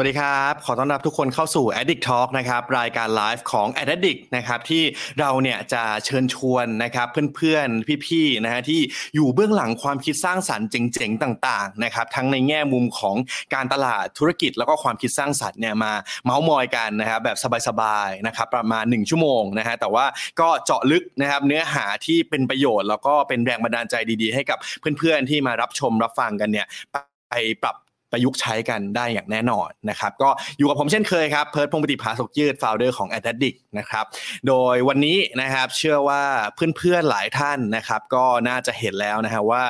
สวัสดีครับขอต้อนรับทุกคนเข้าสู่ Addict Talk นะครับรายการไลฟ์ของ Adadix นะครับที่เราเนี่ยจะเชิญชวนนะครับเพื่อนๆพี่ๆนะฮะที่อยู่เบื้องหลังความคิดสร้างสรรค์เจ๋งๆต่างๆนะครับทั้งในแง่มุมของการตลาดธุรกิจแล้วก็ความคิดสร้างสรรค์เนี่ยมาเม้ามอยกันนะครับแบบสบายๆนะครับประมาณ1ชั่วโมงนะฮะแต่ว่าก็เจาะลึกนะครับเนื้อหาที่เป็นประโยชน์แล้วก็เป็นแรงบันดาลใจดีๆให้กับเพื่อนๆที่มารับชมรับฟังกันเนี่ยไปปรับประยุกต์ใช้กันได้อย่างแน่นอนนะครับก็อยู่กับผมเช่นเคยครับเพิร์ทพงษ์ปฏิภาสกยืด founder ของ Adadix นะครับโดยวันนี้นะครับเชื่อว่าเพื่อนๆหลายท่านนะครับก็น่าจะเห็นแล้วนะฮะว่า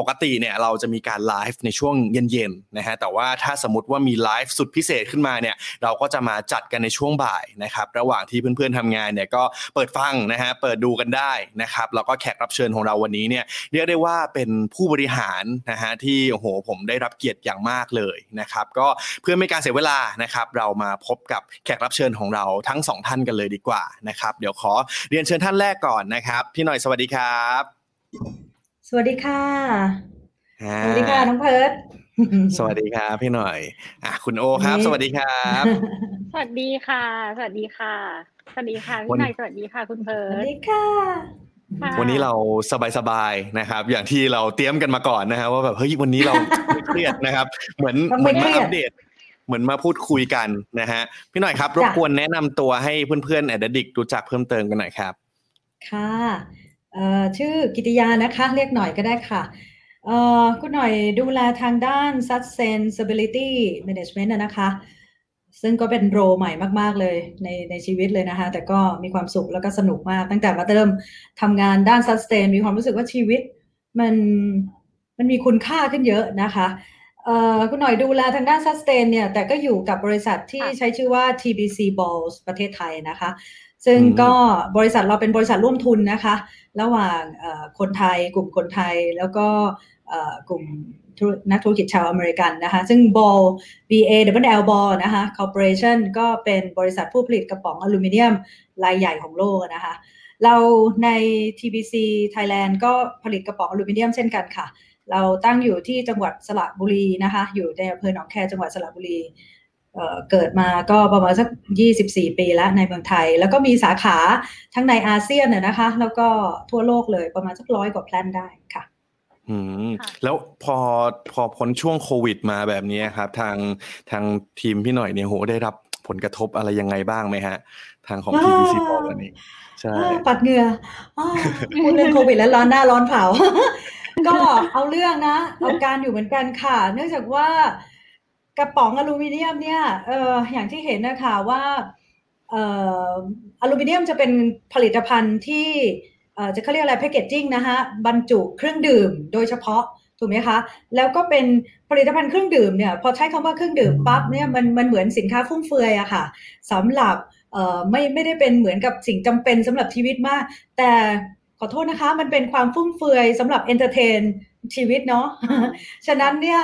ปกติเนี่ยเราจะมีการไลฟ์ในช่วงเย็นๆนะฮะแต่ว่าถ้าสมมุติว่ามีไลฟ์สุดพิเศษขึ้นมาเนี่ยเราก็จะมาจัดกันในช่วงบ่ายนะครับระหว่างที่เพื่อนๆทำงานเนี่ยก็เปิดฟังนะฮะเปิดดูกันได้นะครับแล้วก็แขกรับเชิญของเราวันนี้เนี่ยเรียกได้ว่าเป็นผู้บริหารนะฮะที่โอ้โหผมได้รับเกียรติอย่างมากเลยนะครับก็เพื่อไม่การเสียเวลานะครับเรามาพบกับแขกรับเชิญของเราทั้งสองท่านกันเลยดีกว่านะครับเดี๋ยวขอเรียนเชิญท่านแรกก่อนนะครับพี่หน่อยสวัสดีครับสวัสดีค่ะสวัสดีค่ะน้องเพิร์ทสวัสดีครับพี่หน่อยคุณโอครับสวัสดีครับสวัสดีค่ะสวัสดีค่ะสวัสดีค่ะพี่หน่อยสวัสดีค่ะคุณเพิร์ทสวัสดีค่ะวันนี้เราสบายๆนะครับอย่างที่เราเตรียมกันมาก่อนนะฮะว่าแบบเฮ้ยวันนี้เราเครียดนะครับเหมือนมาอัปเดตเหมือนมาพูดคุยกันนะฮะพี่หน่อยครับรบกวนแนะนำตัวให้เพื่อนๆAdadixรู้จักเพิ่มเติมกันหน่อยครับค่ะชื่อกิติยานะคะเรียกหน่อยก็ได้ค่ะคุณหน่อยดูแลทางด้าน Sustainability Management นะคะซึ่งก็เป็นโรใหม่มากๆเลยในชีวิตเลยนะคะแต่ก็มีความสุขแล้วก็สนุกมากตั้งแต่มาเริ่มทำงานด้าน Sustain มีความรู้สึกว่าชีวิตมันมีคุณค่าขึ้นเยอะนะคะคุณหน่อยดูแลทางด้าน Sustain เนี่ยแต่ก็อยู่กับบริษัทที่ใช้ชื่อว่า TBC Balls ประเทศไทยนะคะซึ่งก็บริษัทเราเป็นบริษัทร่วมทุนนะคะระหว่างคนไทยกลุ่มคนไทยแล้วก็กลุ่มนักธุรกิจชาวอเมริกันนะคะซึ่ง Ball BAWL Ball นะคะ Corporation ก็เป็นบริษัทผู้ผลิตกระป๋องอลูมิเนียมรายใหญ่ของโลกนะคะเราใน TBC Thailand ก็ผลิตกระป๋องอลูมิเนียมเช่นกันค่ะเราตั้งอยู่ที่จังหวัดสระบุรีนะคะอยู่ในอำเภอหนองแคจังหวัดสระบุรีเกิดมาก็ประมาณสัก24ปีแล้วในเมืองไทยแล้วก็มีสาขาทั้งในอาเซียนนะคะแล้วก็ทั่วโลกเลยประมาณสัก100กว่าแพลนได้ค่ะแล้วพอพ้นช่วงโควิดมาแบบนี้ครับทางทีมพี่หน่อยเนี่ยโหได้รับผลกระทบอะไรยังไงบ้างไหมฮะทางของ TBC พอวันนี้ใช่ปัดเหงื่อพูดเรื่องโควิดแล้วร้อนหน้าร้อนเผาก็เอาเรื่องนะเอาการอยู่เหมือนกันค่ะเนื่องจากว่ากระป๋องอลูมิเนียมเนี่ยอย่างที่เห็นนะคะว่าอลูมิเนียมจะเป็นผลิตภัณฑ์ที่จะเขาเรียกอะไรแพคเกจจิ้งนะคะบรรจุเครื่องดื่มโดยเฉพาะถูกไหมคะแล้วก็เป็นผลิตภัณฑ์เครื่องดื่มเนี่ยพอใช้คำว่าเครื่องดื่มปั๊บเนี่ยมันเหมือนสินค้าฟุ่มเฟือยอะค่ะสำหรับไม่ได้เป็นเหมือนกับสิ่งจำเป็นสำหรับชีวิตมากแต่ขอโทษนะคะมันเป็นความฟุ่มเฟือยสำหรับเอนเตอร์เทนชีวิตเนาะ ฉะนั้นเนี่ย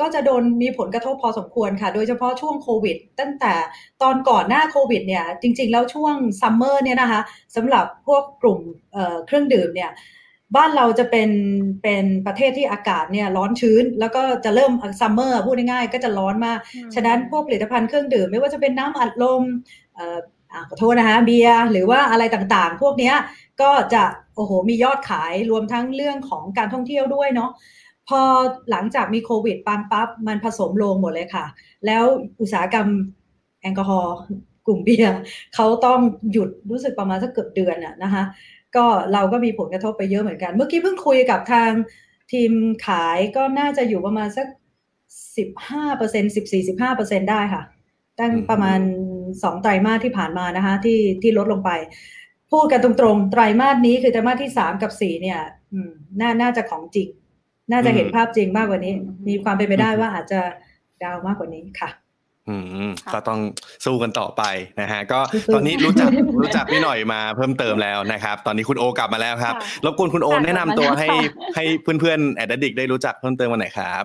ก็จะโดนมีผลกระทบพอสมควรค่ะโดยเฉพาะช่วงโควิดตั้งแต่ตอนก่อนหน้าโควิดเนี่ยจริงๆแล้วช่วงซัมเมอร์เนี่ยนะคะสำหรับพวกกลุ่มเครื่องดื่มเนี่ยบ้านเราจะเป็นประเทศที่อากาศเนี่ยร้อนชื้นแล้วก็จะเริ่มซัมเมอร์พูดง่ายๆก็จะร้อนมากฉะนั้นพวกผลิตภัณฑ์เครื่องดื่มไม่ว่าจะเป็นน้ำอัดลมขอโทษนะคะเบียร์หรือว่าอะไรต่างๆพวกนี้ก็จะโอ้โหมียอดขายรวมทั้งเรื่องของการท่องเที่ยวด้วยเนาะพอหลังจากมีโควิดปั๊บมันผสมลงหมดเลยค่ะแล้วอุตสาหกรรมแอลกอฮอล์กลุ่มเบียร์เขาต้องหยุดรู้สึกประมาณสักเกือบเดือนนะคะก็เราก็มีผลกระทบไปเยอะเหมือนกันเมื่อกี้เพิ่งคุยกับทางทีมขายก็น่าจะอยู่ประมาณสัก 15% ได้ค่ะตั้งประมาณ2ไตรมาสที่ผ่านมานะคะที่ลดลงไปพูดกันตรงๆไตรมาสนี้คือไตรมาสที่3กับ4เนี่ยน่าจะของจริงน่าจะเห็นภาพจริงมากกว่านี้มีความเป็นไปได้ว่าอาจจะดาวมากกว่านี้ค่ะ ก็ต้องสู้กันต่อไปนะฮะก็ตอนนี้รู้จักพี่หน่อยมาเพิ่มเติมแล้วนะครับตอนนี้คุณโอกลับมาแล้วครับรบกวนคุณโอแนะนำตัวให้เพื่อนๆ Adadix ได้รู้จักเพิ่มเติมกันหน่อยครับ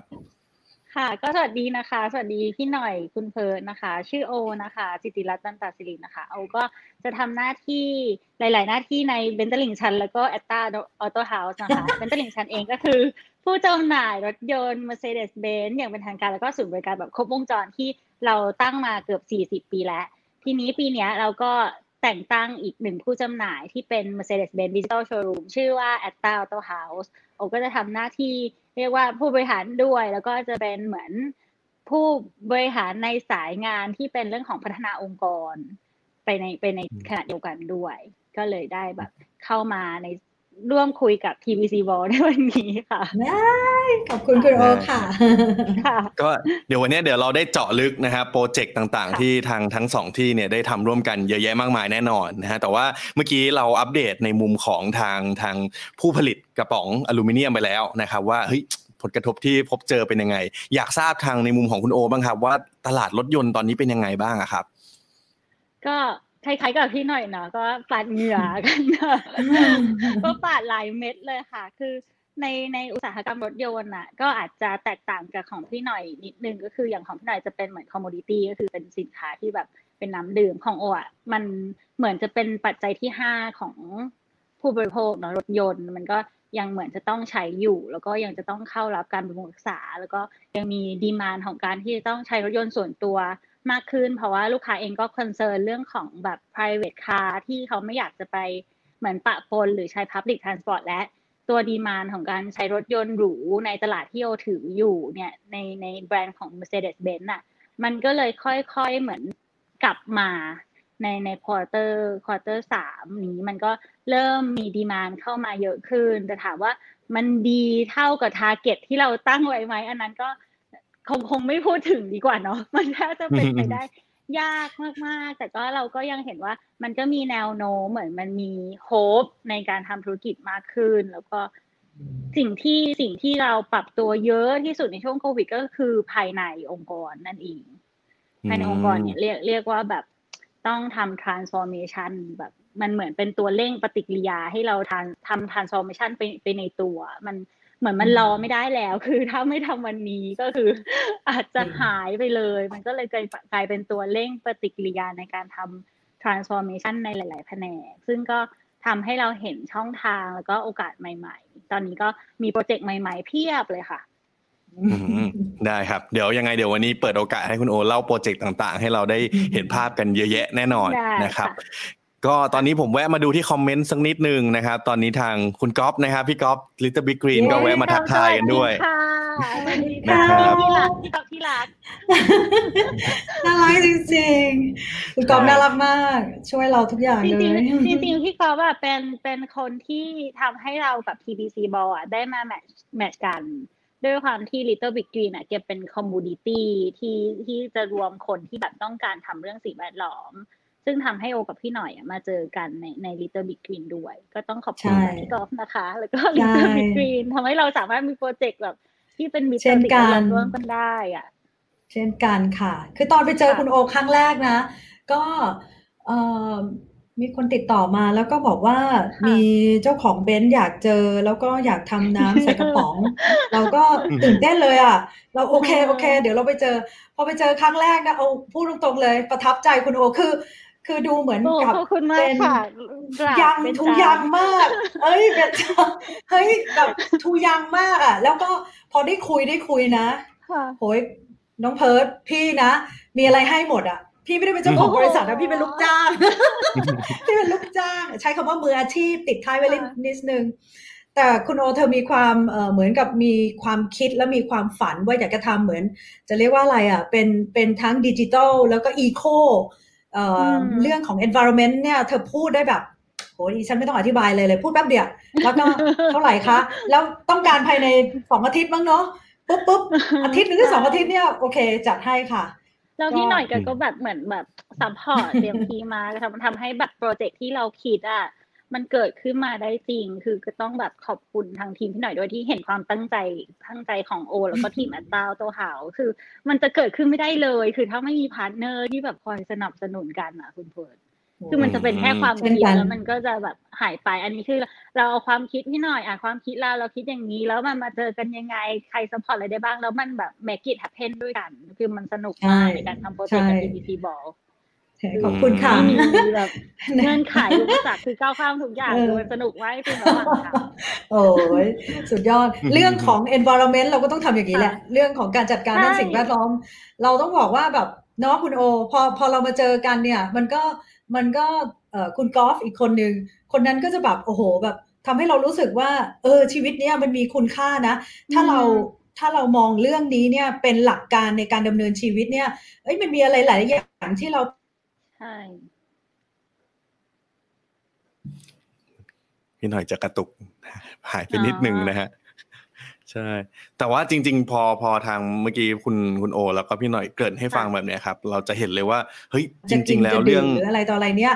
ค่ะก็สวัสดีนะคะสวัสดีพี่หน่อยคุณเพิร์ทนะคะชื่อโอนะคะจิติรัตน์ตันตศิรินะคะโอก็จะทำหน้าที่หลายๆหน้าที่ในเบนซ์ตลิ่งชันแล้วก็ Atelier Auto House นะคะเบนซ์ตลิ่งชันเองก็คือผู้จำหน่ายรถยนต์ Mercedes-Benz อย่างเป็นทางการแล้วก็ศูนย์บริการแบบครบวงจรที่เราตั้งมาเกือบ40 ปีแล้วทีนี้ปีนี้เราก็แต่งตั้งอีกหนึ่งผู้จำหน่ายที่เป็น Mercedes-Benz Digital Showroom ชื่อว่า Atelier Auto House โอก็จะทำหน้าที่เรียกว่าผู้บริหารด้วยแล้วก็จะเป็นเหมือนผู้บริหารในสายงานที่เป็นเรื่องของพัฒนาองค์กรไปในขณะเดียวกันด้วยก็เลยได้แบบเข้ามาในร่วมคุยกับ TBC Balls ในวันนี้ค่ะขอบคุณคุณโอค่ะก็เดี๋ยววันนี้เดี๋ยวเราได้เจาะลึกนะครับโปรเจกต์ต่างๆที่ทางทั้งสองที่เนี่ยได้ทำร่วมกันเยอะแยะมากมายแน่นอนนะฮะแต่ว่าเมื่อกี้เราอัปเดตในมุมของทางผู้ผลิตกระป๋องอลูมิเนียมไปแล้วนะครับว่าเฮ้ยผลกระทบที่พบเจอเป็นยังไงอยากทราบทางในมุมของคุณโอบ้างครับว่าตลาดรถยนต์ตอนนี้เป็นยังไงบ้างครับก็คล้ายๆกับพี่หน่อยเนาะก็ปาดเหงื่อกันก็ปาดหลายเม็ดเลยค่ะคือในอุตสาหกรรมรถยนต์น่ะก็อาจจะแตกต่างกับของพี่หน่อยนิดนึงก็คืออย่างของพี่หน่อยจะเป็นเหมือนคอมโมดิตี้ก็คือเป็นสินค้าที่แบบเป็นน้ำดื่มของโออ่ะมันเหมือนจะเป็นปัจจัยที่5ของผู้บริโภคเนาะรถยนต์มันก็ยังเหมือนจะต้องใช้อยู่แล้วก็ยังจะต้องเข้ารับการบำรุงรักษาแล้วก็ยังมีดีมานด์ของการที่จะต้องใช้รถยนต์ส่วนตัวมากขึ้นเพราะว่าลูกค้าเองก็คอนเซิร์นเรื่องของแบบ private car ที่เขาไม่อยากจะไปเหมือนปะปนหรือใช้ public transport และตัวดีมานด์ของการใช้รถยนต์หรูในตลาดที่โอถืออยู่เนี่ยในแบรนด์ของ Mercedes-Benz น่ะมันก็เลยค่อยๆเหมือนกลับมาในควอเตอร์ 3นี้มันก็เริ่มมีดีมานด์เข้ามาเยอะขึ้นแต่ถามว่ามันดีเท่ากับ target ที่เราตั้งไว้ไหมอันนั้นก็คงไม่พูดถึงดีกว่าเนาะมันน่าจะเป็นไปได้ยากมากๆแต่ก็เราก็ยังเห็นว่ามันก็มีแนวโน้มเหมือนมันมีโฮปในการทำธุรกิจมากขึ้นแล้วก็สิ่งที่เราปรับตัวเยอะที่สุดในช่วงโควิดก็คือภายในองค์กรนั่นเองภายในองค์กรเนี่ยเรียกว่าแบบต้องทำ transformation แบบมันเหมือนเป็นตัวเร่งปฏิกิริยาให้เราทำ transformation ไปในตัวมันเหมือนมันรอไม่ได้แล้วคือถ้าไม่ทำวันนี้ก็คืออาจจะหายไปเลยมันก็เลยกลายเป็นตัวเร่งปฏิกิริยาในการทำ transformation ในหลายๆแผนกซึ่งก็ทำให้เราเห็นช่องทางแล้วก็โอกาสใหม่ๆตอนนี้ก็มีโปรเจกต์ใหม่ๆเพียบเลยค่ะได้ครับเดี๋ยววันนี้เปิดโอกาสให้คุณโอเล่าโปรเจกต์ต่างๆให้เราได้เห็นภาพกันเยอะแยะแน่นอนนะครับก็ตอนนี้ผมแวะมาดูที่คอมเมนต์สักนิดนึงนะครับตอนนี้ทางคุณก๊อฟนะครับพี่ก๊อฟ Little Big Green ก็แวะมาทักทายกันด้วยสวัสดีค่ะพี่รักพี่ก๊อฟที่รักน่ารักจริงๆคุณก๊อฟน่ารักมากช่วยเราทุกอย่างเลยจริงๆพี่ก๊อฟอ่ะเป็นคนที่ทำให้เรากับ TBC Balls อ่ะได้มาแมทช์กันด้วยความที่ Little Big Green อ่ะจะเป็นคอมมูนิตี้ที่จะรวมคนที่แบบต้องการทำเรื่องสิ่งแวดล้อมซึ่งทำให้โอกับพี่หน่อยมาเจอกันใน Little Big Green ด้วยก็ต้องขอบคุณพี่กอล์ฟนะคะแล้วก็ Little Big Green ทำให้เราสามารถมีโปรเจกต์แบบที่เป็นมิตรสนิทกันร่วมกันได้อ่ะเช่นกันค่ะคือตอนไปเจอคุณโอครั้งแรกนะก็มีคนติดต่อมาแล้วก็บอกว่ามีเจ้าของเบนซ์อยากเจอแล้วก็อยากทำน้ำใส่กระป๋องเราก็ตื่นเต้นเลยอ่ะเราโอเคเดี๋ยวเราไปเจอพอไปเจอครั้งแรกนะเอาพูดตรงๆเลยประทับใจคุณโอคือดูเหมือนกับเป็นยังทุยังมากเฮ้ยแบบทุยังมากอ่ะแล้วก็พอได้คุยนะโหยน้องเพิร์ทพี่นะมีอะไรให้หมดอ่ะพี่ไม่ได้เป็นเจ้าของบริษัทนะพี่เป็นลูกจ้างใช้คำว่ามืออาชีพติดท้ายไว้นิดนึงแต่คุณโอเธอมีความเหมือนกับมีความคิดและมีความฝันว่าอยากจะทำเหมือนจะเรียกว่าอะไรอ่ะเป็นทั้งดิจิทัลแล้วก็อีโคเรื่องของ environment เนี่ยเธอพูดได้แบบโหดิฉันไม่ต้องอธิบายเลยพูดแป๊บเดียวแล้วก็เท่าไหร่คะแล้วต้องการภายใน2อาทิตย์มั้งเนาะปุ๊บอาทิตย์นึงหรือ2อาทิตย์เนี่ยโอเคจัดให้ค่ะแล้วพี่หน่อยก็แบบเหมือนแบบซัพพอร์ตเต็มที่มาทำให้แบบโปรเจกต์ที่เราคิดอ่ะ มันเกิดขึ้นมาได้จริงคือก็ต้องแบบขอบคุณทางทีมพี่หน่อยด้วยที่เห็นความตั้งใจของโอแล้วก็ทีมAtelier Auto Houseคือมันจะเกิดขึ้นไม่ได้เลยคือถ้าไม่มีพาร์ทเนอร์ที่แบบคอยสนับสนุนกันอ่ะคุณเพิร์ทคือมันจะเป็นแค่ความคิดแล้วมันก็จะแบบหายไปอันนี้คือเราเอาความคิดพี่หน่อยอ่ะความคิดเราคิดอย่างนี้แล้วมันมาเจอกันยังไงใครซัพพอร์ตอะไรได้บ้างแล้วมันแบบ make it happen ด้วยกันคือมันสนุกมากในการทำโปรเจกต์กับ TBC Ballsขอบคุณค่ะแบบเงื่อนไขอุปสรรคคือก้าวข้ามทุกอย่างคือมันสนุกมากจริงๆแล้วค่ะโอ้ยสุดยอดเรื่องของ environment เราก็ต้องทำอย่างนี้แหละเรื่องของการจัดการด้านสิ่งแวดล้อมเราต้องบอกว่าแบบเนาะคุณโอพอเรามาเจอกันเนี่ยมันก็คุณกอล์ฟอีกคนนึงคนนั้นก็จะแบบโอ้โหแบบทำให้เรารู้สึกว่าชีวิตเนี้ยมันมีคุณค่านะถ้าเรามองเรื่องนี้เนี่ยเป็นหลักการในการดำเนินชีวิตเนี่ยมันมีอะไรหลายอย่างที่เราพี่หน่อยจะกระตุกหายไปนิดนึงนะฮะใช่แต่ว่าจริงๆพอทางเมื่อกี้คุณโอแล้วก็พี่หน่อยเกริ่นให้ฟังแบบนี้ครับเราจะเห็นเลยว่าเฮ้ยจริงๆแล้วเรื่องหรืออะไรต่ออะไรเนี่ย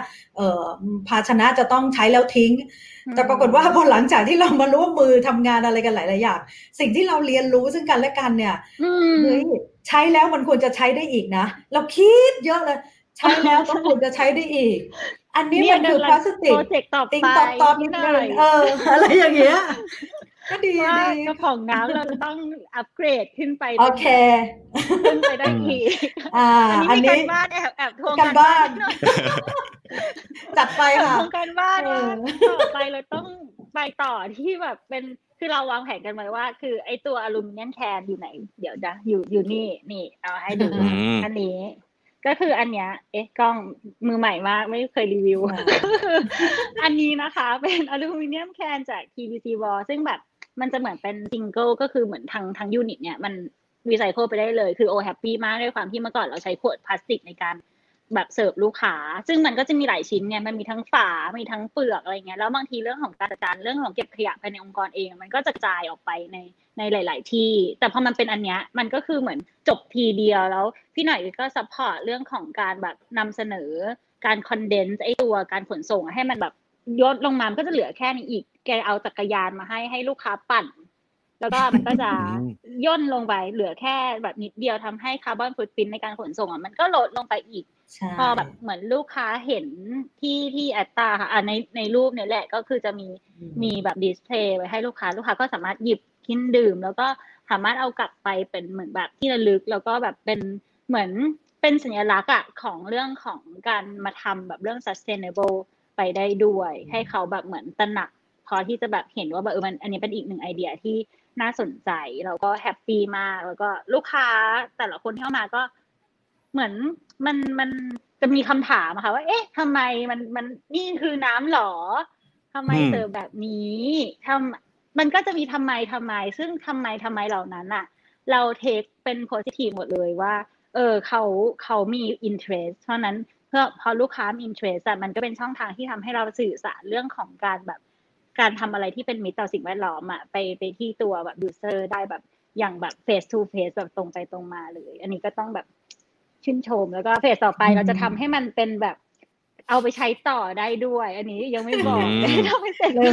ภาชนะจะต้องใช้แล้วทิ้งแต่ปรากฏว่าพอหลังจากที่เรามาร่วมมือทำงานอะไรกันหลายๆอย่างสิ่งที่เราเรียนรู้ซึ่งกันและกันเนี่ยเฮ้ยใช้แล้วมันควรจะใช้ได้อีกนะเราคิดเยอะเลยใช้แล้วต้องควรจะใช้ได้อีกอันนี้มันคือพลาสติกโปรเจกต์ตอบนิดหน่อยอะไรอย่างเงี้ยก็ดีกระป๋องน้ำเราต้องอัปเกรดขึ้นไปโอเคขึ้นไปได้อีกอันนี้การบ้านแอบทวงกันบ้านจัดไปค่ะทวงกันบ้านต่อไปเราต้องไปต่อที่แบบเป็นคือเราวางแผนกันไว้ว่าคือไอตัวอลูมิเนียมแคนอยู่ไหนเดี๋ยวนะอยู่นี่เอาให้ดูอันนี้ก็คืออันเนี้ยกล้องมือใหม่มากไม่เคยรีวิว อันนี้นะคะเป็นอลูมิเนียมแคนจาก TBC Balls ซึ่งแบบมันจะเหมือนเป็นซิงเกิลก็คือเหมือนทางยูนิตเนี่ยมันรีไซเคิลไปได้เลยคือโอแฮปปี้มากด้วยความที่เมื่อก่อนเราใช้ขวดพลาสติกในการแบบเสิร์ฟลูกค้าซึ่งมันก็จะมีหลายชิ้นไงมันมีทั้งฝามีทั้งเปลือกอะไรเงี้ยแล้วบางทีเรื่องของการจัดการเรื่องของเก็บขยะภายในองค์กรเองมันก็จะกระจายออกไปในหลายๆที่แต่พอมันเป็นอันเนี้ยมันก็คือเหมือนจบทีเดียวแล้วพี่หน่อยก็ซัพพอร์ตเรื่องของการแบบนำเสนอการคอนเดนซ์ไอ้ตัวการขนส่งให้มันแบบย่นลงมามันก็จะเหลือแค่นี้อีกแกเอาจักรยานมาให้ลูกค้าปั่นแล้วก็มันก็จะย่นลงไปเหลือแค่แบบนิดเดียวทำให้คาร์บอนฟุตพริ้นท์ในการขนส่งอ่ะมันก็ลดลงไปอีกพอแบบเหมือนลูกค้าเห็นที่แอตตาค่ะในรูปเนี่ยแหละก็คือจะมีแบบดิสเพลย์ไว้ให้ลูกค้าก็สามารถหยิบกินดื่มแล้วก็สามารถเอากลับไปเป็นเหมือนแบบที่ระลึกแล้วก็แบบเป็นเหมือนเป็นสัญลักษณ์อะของเรื่องของการมาทำแบบเรื่อง sustainable ไปได้ด้วยให้เขาแบบเหมือนตระหนักพอที่จะแบบเห็นว่าแบบมันอันนี้เป็นอีกหนึ่งไอเดียที่น่าสนใจแล้วก็แฮปปี้มากแล้วก็ลูกค้าแต่ละคนที่เข้ามาก็เหมือนมันจะมีคำถามค่ะว่าทำไมมันนี่คือน้ำหรอทำไมเสิร์ฟแบบนี้มันก็จะมีทำไมซึ่งทำไมเหล่านั้นอ่ะเราเทคเป็นโพสิทีฟหมดเลยว่าเขามีอินเทรสเพราะนั้นเพื่อพอลูกค้ามีอินเทรสมันก็เป็นช่องทางที่ทำให้เราสื่อสารเรื่องของการแบบการทำอะไรที่เป็นมิตรต่อสิ่งแวดล้อมอ่ะไปที่ตัวแบบยูเซอร์ได้แบบอย่างแบบเฟสทูเฟสแบบตรงไปตรงมาเลยอันนี้ก็ต้องแบบชื่นชมแล้วก็เฟสต่อไปเราจะทำให้มันเป็นแบบเอาไปใช้ต่อได้ด้วยอันนี้ยังไม่บอกต้องไปเสร็จเลย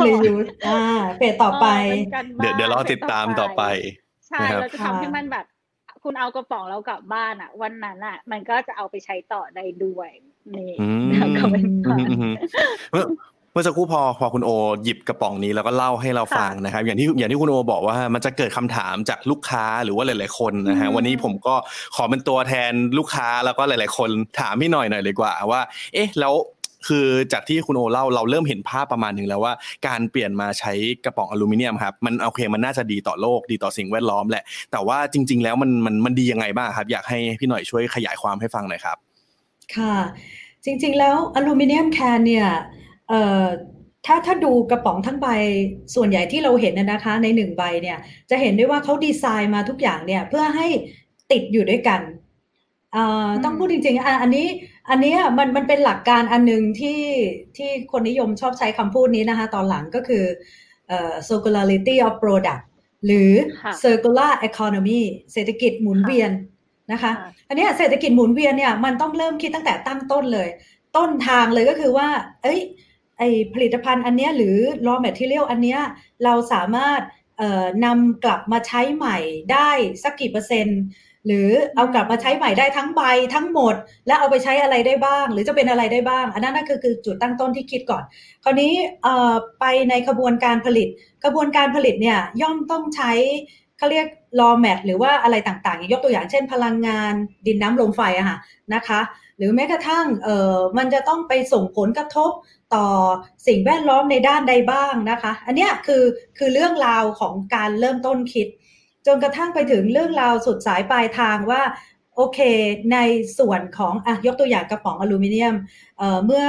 เฟสต่อไปเดี๋ยวรอติดตามต่อไปใช่เราจะทำให้มันแบบคุณเอากระป๋องเรากลับบ้านอ่ะวันนั้นอ่ะมันก็จะเอาไปใช้ต่อได้ด้วยนี่ก็เป็นเมื่อสักครู่พอคุณโอหยิบกระป๋องนี้แล้วก็เล่าให้เราฟังนะครับอย่างที่คุณโอบอกว่ามันจะเกิดคำถามจากลูกค้าหรือว่าหลายๆคนนะฮะวันนี้ผมก็ขอเป็นตัวแทนลูกค้าแล้วก็หลายๆคนถามพี่หน่อยหน่อยเลยกว่าว่าแล้วคือจากที่คุณโอเล่าเราเริ่มเห็นภาพประมาณนึงแล้วว่าการเปลี่ยนมาใช้กระป๋องอลูมิเนียมครับมันโอเคมันน่าจะดีต่อโลกดีต่อสิ่งแวดล้อมแหละแต่ว่าจริงๆแล้วมันดียังไงบ้างครับอยากให้พี่หน่อยช่วยขยายความให้ฟังหน่อยครับค่ะจริงๆแล้วอลูมิเนียมแคนเนี่ยถ้าดูกระป๋องทั้งใบส่วนใหญ่ที่เราเห็นนะคะใน1ใบเนี่ยจะเห็นได้ว่าเขาดีไซน์มาทุกอย่างเนี่ยเพื่อให้ติดอยู่ด้วยกันต้องพูดจริงๆอันนี้มันเป็นหลักการอันนึงที่คนนิยมชอบใช้คำพูดนี้นะคะตอนหลังก็คือcircularity of product หรือ circular economy เศรษฐกิจหมุนเวียนนะคะอันนี้เศรษฐกิจหมุนเวียนเนี่ยมันต้องเริ่มคิดตั้งแต่ตั้งต้นเลยต้นทางเลยก็คือว่า ไอผลิตภัณฑ์อันเนี้ยหรือ raw material อันเนี้ยเราสามารถนำกลับมาใช้ใหม่ได้สักกี่เปอร์เซ็นต์หรือเอากลับมาใช้ใหม่ได้ทั้งใบทั้งหมดแล้วเอาไปใช้อะไรได้บ้างหรือจะเป็นอะไรได้บ้างอันนั้นน่ะคือจุดตั้งต้นที่คิดก่อนคราวนี้ไปในกระบวนการผลิตเนี่ยย่อมต้องใช้เขาเรียก raw mat หรือว่าอะไรต่างๆยกตัวอย่างเช่นพลังงานดินน้ำลมไฟอะค่ะนะคะหรือแม้กระทั่งมันจะต้องไปส่งผลกระทบต่อสิ่งแวดล้อมในด้านใดบ้างนะคะอันนี้คือเรื่องราวของการเริ่มต้นคิดจนกระทั่งไปถึงเรื่องราวสุดสายปลายทางว่าโอเคในส่วนของยกตัวอย่างกระป๋องอลูมิเนียมเมื่อ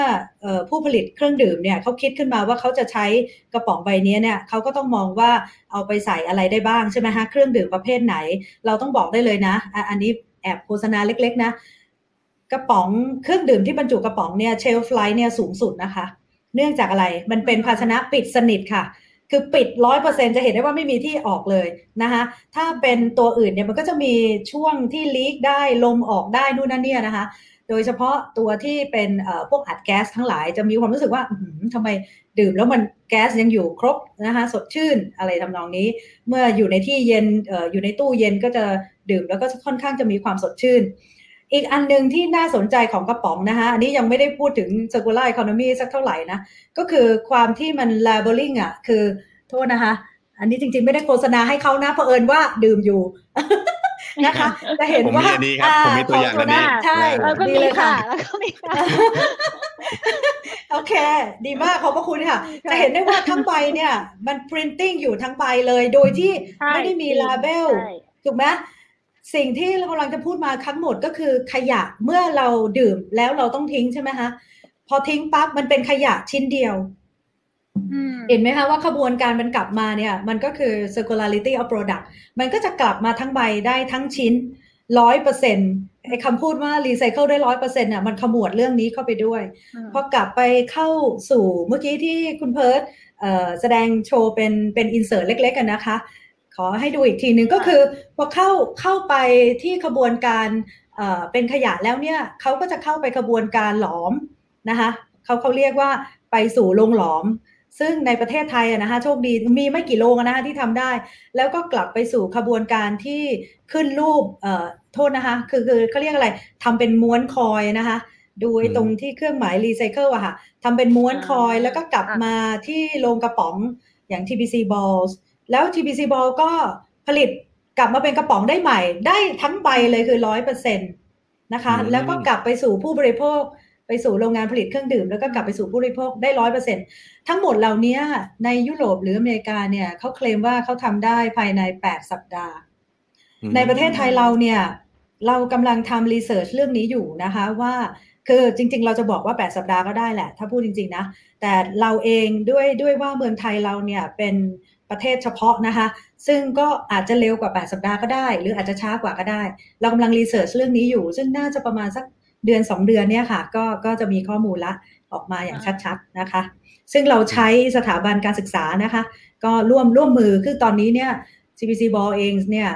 ผู้ผลิตเครื่องดื่มเนี่ยเขาคิดขึ้นมาว่าเขาจะใช้กระป๋องใบนี้เนี่ยเขาก็ต้องมองว่าเอาไปใส่อะไรได้บ้างใช่ไหมฮะเครื่องดื่มประเภทไหนเราต้องบอกได้เลยนะอันนี้แอบโฆษณาเล็กๆนะกระป๋องเครื่องดื่มที่บรรจุกระป๋องเนี่ยเชลฟ์ไลฟ์เนี่ยสูงสุดนะคะเนื่องจากอะไรมันเป็นภาชนะปิดสนิทค่ะคือปิด 100% จะเห็นได้ว่าไม่มีที่ออกเลยนะคะถ้าเป็นตัวอื่นเนี่ยมันก็จะมีช่วงที่ลีกได้ลมออกได้นู่นนั่นเนี่ยนะคะโดยเฉพาะตัวที่เป็นพวกอัดแก๊สทั้งหลายจะมีความรู้สึกว่าทำไมดื่มแล้วมันแก๊สยังอยู่ครบนะคะสดชื่นอะไรทำนองนี้เมื่ออยู่ในที่เย็นอยู่ในตู้เย็นก็จะดื่มแล้วก็ค่อนข้างจะมีความสดชื่นอีกอันนึงที่น่าสนใจของกระป๋องนะคะอันนี้ยังไม่ได้พูดถึง circular economy สักเท่าไหร่นะก็คือความที่มัน labeling อ่ะคือโทษนะคะอันนี้จริงๆไม่ได้โฆษณาให้เขานะเผอิญว่าดื่มอยู่ นะคะจะเห็นว่าผมมีตัวอย่างอันนี้ใช่ดีเลยค่ะโอเคดีมากขอบพระคุณค่ะจะเห็นได้ว่าทั้งใบเนี่ยมัน printing อยู่ทั้งใบเลยโดยที่ไม่ได้มี label ถูกไหมสิ่งที่เรากำลังจะพูดมาทั้งหมดก็คือขยะเมื่อเราดื่มแล้วเราต้องทิ้งใช่ไหมคะพอทิ้งปั๊บมันเป็นขยะชิ้นเดียวเห็นไหมคะว่าขบวนการมันกลับมาเนี่ยมันก็คือ circularity of product มันก็จะกลับมาทั้งใบได้ทั้งชิ้น 100% ไอ้คำพูดว่า recycle ได้ 100% น่ะมันขมวดเรื่องนี้เข้าไปด้วยพอกลับไปเข้าสู่เมื่อกี้ที่คุณเพิร์ทแสดงโชว์เป็น insert เล็กๆกันนะคะขอให้ดูอีกทีนึงก็คือพอเข้าไปที่ขบวนการเป็นขยะแล้วเนี่ยเขาก็จะเข้าไปขบวนการหลอมนะคะเขาเรียกว่าไปสู่โรงหลอมซึ่งในประเทศไทยนะคะโชคดีมีไม่กี่โรงนะคะที่ทำได้แล้วก็กลับไปสู่ขบวนการที่ขึ้นรูปโทษนะคะคือเขาเรียกอะไรทำเป็นม้วนคอยนะคะดูไอ้ตรงที่เครื่องหมายรีไซเคิลอะค่ะทำเป็นม้วนคอยแล้วก็กลับมาที่โรงกระป๋องอย่าง TBC Ballsแล้ว TBC Ball ก็ผลิตกลับมาเป็นกระป๋องได้ใหม่ได้ทั้งใบเลยคือ 100% นะคะแล้วก็กลับไปสู่ผู้บริโภคไปสู่โรงงานผลิตเครื่องดื่มแล้วก็กลับไปสู่ผู้บริโภคได้ 100% ทั้งหมดเหล่านี้ในยุโรปหรืออเมริกาเนี่ยเขาเคลมว่าเขาทำได้ภายใน8สัปดาห์ในประเทศไทยเราเนี่ยเรากำลังทำรีเสิร์ชเรื่องนี้อยู่นะคะว่าคือจริงๆเราจะบอกว่า8สัปดาห์ก็ได้แหละถ้าพูดจริงๆนะแต่เราเองด้วยว่าเมืองไทยเราเนี่ยเป็นประเทศเฉพาะนะคะซึ่งก็อาจจะเร็วกว่า8สัปดาห์ก็ได้หรืออาจจะช้ากว่าก็ได้เรากำลังรีเสิร์ชเรื่องนี้อยู่ซึ่งน่าจะประมาณสักเดือน2เดือนเนี่ยค่ะก็จะมีข้อมูลละออกมาอย่างชัดๆนะคะซึ่งเราใช้สถาบันการศึกษานะคะก็ร่วมมือคือตอนนี้เนี่ย TBC Ball เองเนี่ย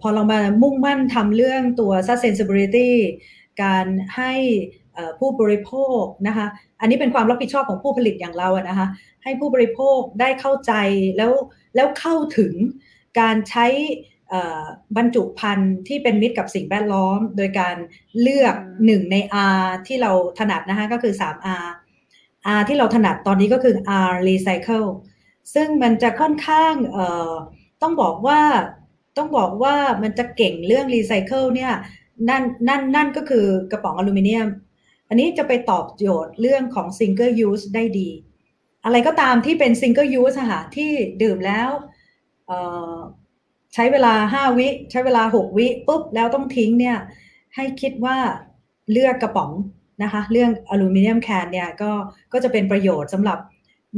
พอเรามามุ่งมั่นทำเรื่องตัว sustainability การให้ผู้บริโภคนะคะอันนี้เป็นความรับผิดชอบของผู้ผลิตอย่างเราอะนะคะให้ผู้บริโภคได้เข้าใจแล้วเข้าถึงการใช้บรรจุภัณฑ์ที่เป็นมิตรกับสิ่งแวดล้อมโดยการเลือก1ใน R ที่เราถนัดนะคะก็คือ 3R R ที่เราถนัดตอนนี้ก็คือ R Recycle ซึ่งมันจะค่อนข้างต้องบอกว่ามันจะเก่งเรื่อง Recycle เนี่ยนั่นก็คือกระป๋องอลูมิเนียมอันนี้จะไปตอบโจทย์เรื่องของ Single Use ได้ดีอะไรก็ตามที่เป็น Single Use อะค่ะที่ดื่มแล้วใช้เวลา5วิใช้เวลา6วิปุ๊บแล้วต้องทิ้งเนี่ยให้คิดว่าเลือกกระป๋องนะคะเรื่องอลูมิเนียมแคนเนี่ยก็จะเป็นประโยชน์สำหรับ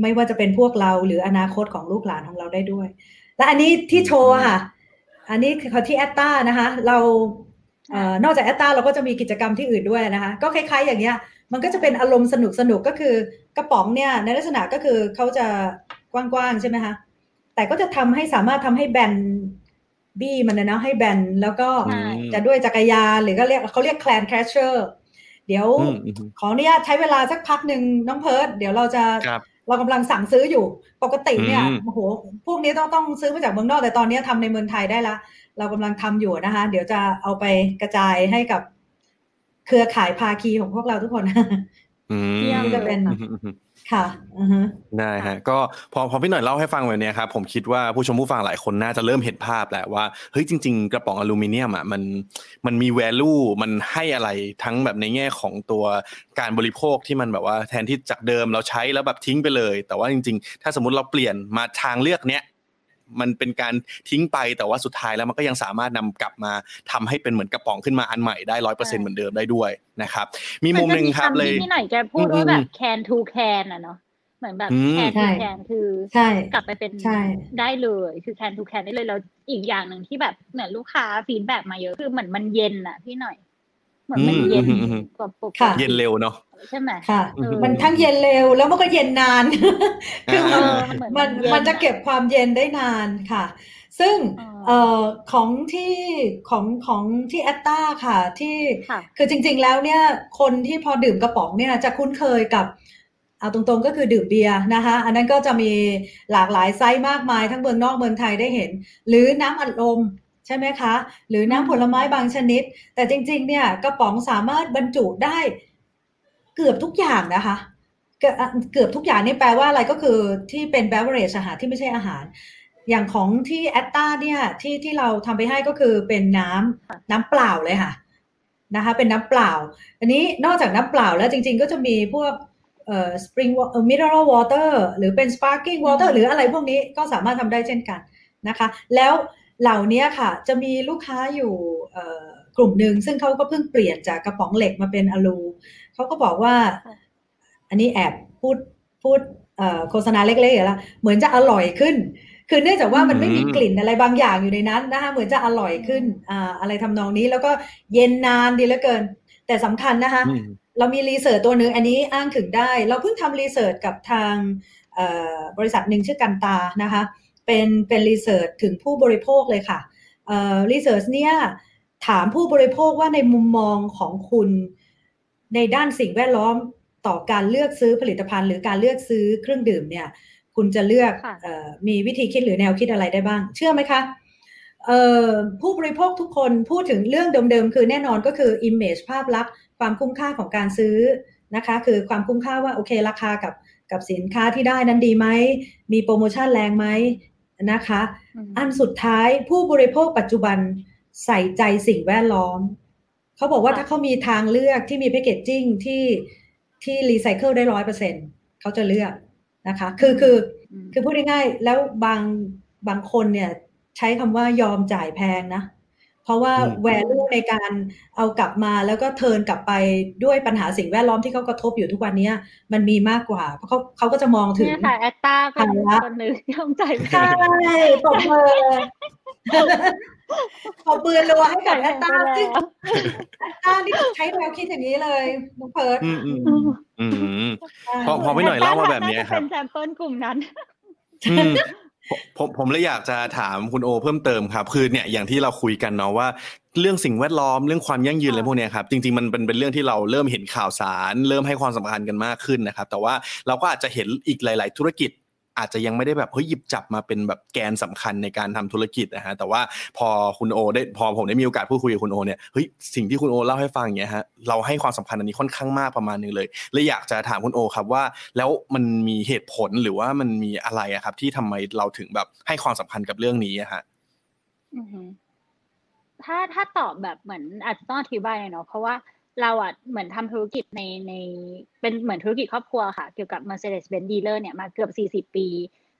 ไม่ว่าจะเป็นพวกเราหรืออนาคตของลูกหลานของเราได้ด้วยและอันนี้ที่โชว์ค่ะอันนี้คือที่แอตตานะคะเรานอกจากแอตตาเราก็จะมีกิจกรรมที่อื่นด้วยนะคะก็คล้ายๆอย่างเงี้ยมันก็จะเป็นอารมณ์สนุกก็คือกระป๋องเนี่ยในลักษณะก็คือเขาจะกว้างๆใช่ไหมคะแต่ก็จะทำให้สามารถทำให้แบนบี้มันนะให้แบนแล้วก็จะด้วยจักรยานหรือก็เรียกเขาเรียกแคลนแคชเชอร์ เดี๋ยวขออนุญาตใช้เวลาสักพักหนึ่งน้องเพิร์ทเดี๋ยวเรากำลังสั่งซื้ออยู่ปกติเนี่ยโอ้โหพวกนี้ต้องซื้อมาจากเมืองนอกแต่ตอนนี้ทำในเมืองไทยได้ละเรากำลังทำอยู่นะคะเดี๋ยวจะเอาไปกระจายให้กับเครือข่ายภาคีของพวกเราทุกคนที่ยังจะเป็นค่ะได้ฮะก็พอพี่หน่อยเล่าให้ฟังแบบนี้ครับผมคิดว่าผู้ชมผู้ฟังหลายคนน่าจะเริ่มเห็นภาพแหละว่าเฮ้ยจริงๆกระป๋องอลูมิเนียมอ่ะมันมี value มันให้อะไรทั้งแบบในแง่ของตัวการบริโภคที่มันแบบว่าแทนที่จากเดิมเราใช้แล้วแบบทิ้งไปเลยแต่ว่าจริงๆถ้าสมมุติเราเปลี่ยนมาทางเลือกเนี้ยมันเป็นการทิ้งไปแต่ว่าสุดท้ายแล้วมันก็ยังสามารถนำกลับมาทำให้เป็นเหมือนกระป๋องขึ้นมาอันใหม่ได้ 100% เหมือนเดิมได้ด้วยนะครับมีมุมนึงครับเลยที่ไหนแกพูดว่าแบบ can to can อ่ะเนาะเหมือนแบบ can to can คือกลับไปเป็นได้เลยคือ can to can ได้เลยแล้วอีกอย่างนึงที่แบบเหมือนลูกค้าฟีดแบคมาเยอะคือเหมือนมันเย็นน่ะพี่หน่อยเหมือนมันเย็นกว่าปกติเย็นเร็วเนาะใช่ไหมค่ะมันทั้งเย็นเร็วแล้วมันก็เย็นนานคือมันจะเก็บความเย็นได้นานค่ะซึ่งของที่แอตตาค่ะที่คือจริงๆแล้วเนี่ยคนที่พอดื่มกระป๋องเนี่ยจะคุ้นเคยกับเอาตรงๆก็คือดื่มเบียร์นะคะอันนั้นก็จะมีหลากหลายไซส์มากมายทั้งเมืองนอกเมืองไทยได้เห็นหรือน้ำอัดลมใช่ไหมคะหรือน้ำผลไม้บางชนิดแต่จริงๆเนี่ยกระป๋องสามารถบรรจุได้เกือบทุกอย่างนะคะเกือบทุกอย่างนี่แปลว่าอะไรก็คือที่เป็น beverage อาหารที่ไม่ใช่อาหารอย่างของที่แอตตาเนี่ยที่เราทำไปให้ก็คือเป็นน้ำเปล่าเลยค่ะนะคะเป็นน้ำเปล่าอันนี้นอกจากน้ำเปล่าแล้วจริงๆก็จะมีพวกspring mineral water หรือเป็น sparkling water หรืออะไรพวกนี้ก็สามารถทำได้เช่นกันนะคะแล้วเหล่านี้ค่ะจะมีลูกค้าอยู่กลุ่มหนึ่งซึ่งเขาก็เพิ่งเปลี่ยนจากกระป๋องเหล็กมาเป็นอลูเขาก็บอกว่าอันนี้แอบพูดโฆษณาเล็กๆแล้วเหมือนจะอร่อยขึ้นคือเนื่องจากว่ามันไม่มีกลิ่นอะไรบางอย่างอยู่ในนั้นนะคะเหมือนจะอร่อยขึ้นอะไรทำนองนี้แล้วก็เย็นนานดีเหลือเกินแต่สำคัญนะคะเรามีรีเสิร์ชตัวนึงอันนี้อ้างถึงได้เราเพิ่งทำรีเสิร์ชกับทางบริษัทหนึ่งชื่อกันตานะคะเป็นรีเสิร์ชถึงผู้บริโภคเลยค่ะรีเสิร์ชเนี่ยถามผู้บริโภคว่าในมุมมองของคุณในด้านสิ่งแวดล้อมต่อการเลือกซื้อผลิตภัณฑ์หรือการเลือกซื้อเครื่องดื่มเนี่ยคุณจะเลือกมีวิธีคิดหรือแนวคิดอะไรได้บ้างเชื่อไหมคะผู้บริโภคทุกคนพูดถึงเรื่องเดิมๆคือแน่นอนก็คือ image ภาพลักษณ์ความคุ้มค่าของการซื้อนะคะคือความคุ้มค่าว่าโอเคราคากับสินค้าที่ได้นั้นดีไหมมีโปรโมชั่นแรงไหมนะคะอันสุดท้ายผู้บริโภคปัจจุบันใส่ใจสิ่งแวดล้อมเขาบอกว่าถ้าเขามีทางเลือกที่มีแพคเกจจิ้งที่รีไซเคิลได้ 100% เขาจะเลือกนะคะคือพูดง่ายๆแล้วบางคนเนี่ยใช้คำว่ายอมจ่ายแพงนะเพราะว่าแวลูในการเอากลับมาแล้วก็เทิร์นกลับไปด้วยปัญหาสิ่งแวดล้อมที่เขากระทบอยู่ทุกวันนี้มันมีมากกว่าเพราะเขาก็จะมองถึงนี่ค่ะแอตตาก็คนหนึ่งยอมจ่ายแพงขอเบื่อรัวให้กับแอตตาซึ่งแอตตานี่ใช้แนวคิดอย่างนี้เลยน้องเพิร์ทพอไม่หน่อยเล่ามาแบบนี้ครับเป็นแซมเปิลกลุ่มนั้นผมเลยอยากจะถามคุณโอเพิ่มเติมครับคือเนี่ยอย่างที่เราคุยกันเนาะว่าเรื่องสิ่งแวดล้อมเรื่องความยั่งยืนอะไรพวกนี้ครับจริงๆมันเป็นเรื่องที่เราเริ่มเห็นข่าวสารเริ่มให้ความสำคัญกันมากขึ้นนะครับแต่ว่าเราก็อาจจะเห็นอีกหลายๆธุรกิจอาจจะยังไม่ได้แบบเฮ้ยหยิบจับมาเป็นแบบแกนสำคัญในการทำธุรกิจนะฮะแต่ว่าพอผมได้มีโอกาสพูดคุยกับคุณโอเนี่ยเฮ้ยสิ่งที่คุณโอเล่าให้ฟังอย่างเงี้ยฮะเราให้ความสำคัญอันนี้ค่อนข้างมากประมาณนึงเลยและอยากจะถามคุณโอครับว่าแล้วมันมีเหตุผลหรือว่ามันมีอะไรอะครับที่ทำไมเราถึงแบบให้ความสำคัญกับเรื่องนี้อะฮะถ้าตอบแบบเหมือนอาจจะต้องอธิบายเนาะเพราะว่าเราอ่ะเหมือนทำธุรกิจในเป็นเหมือนธุรกิจครอบครัวค่ะเกี่ยวกับ Mercedes-Benz Dealer เนี่ยมาเกือบ40 ปี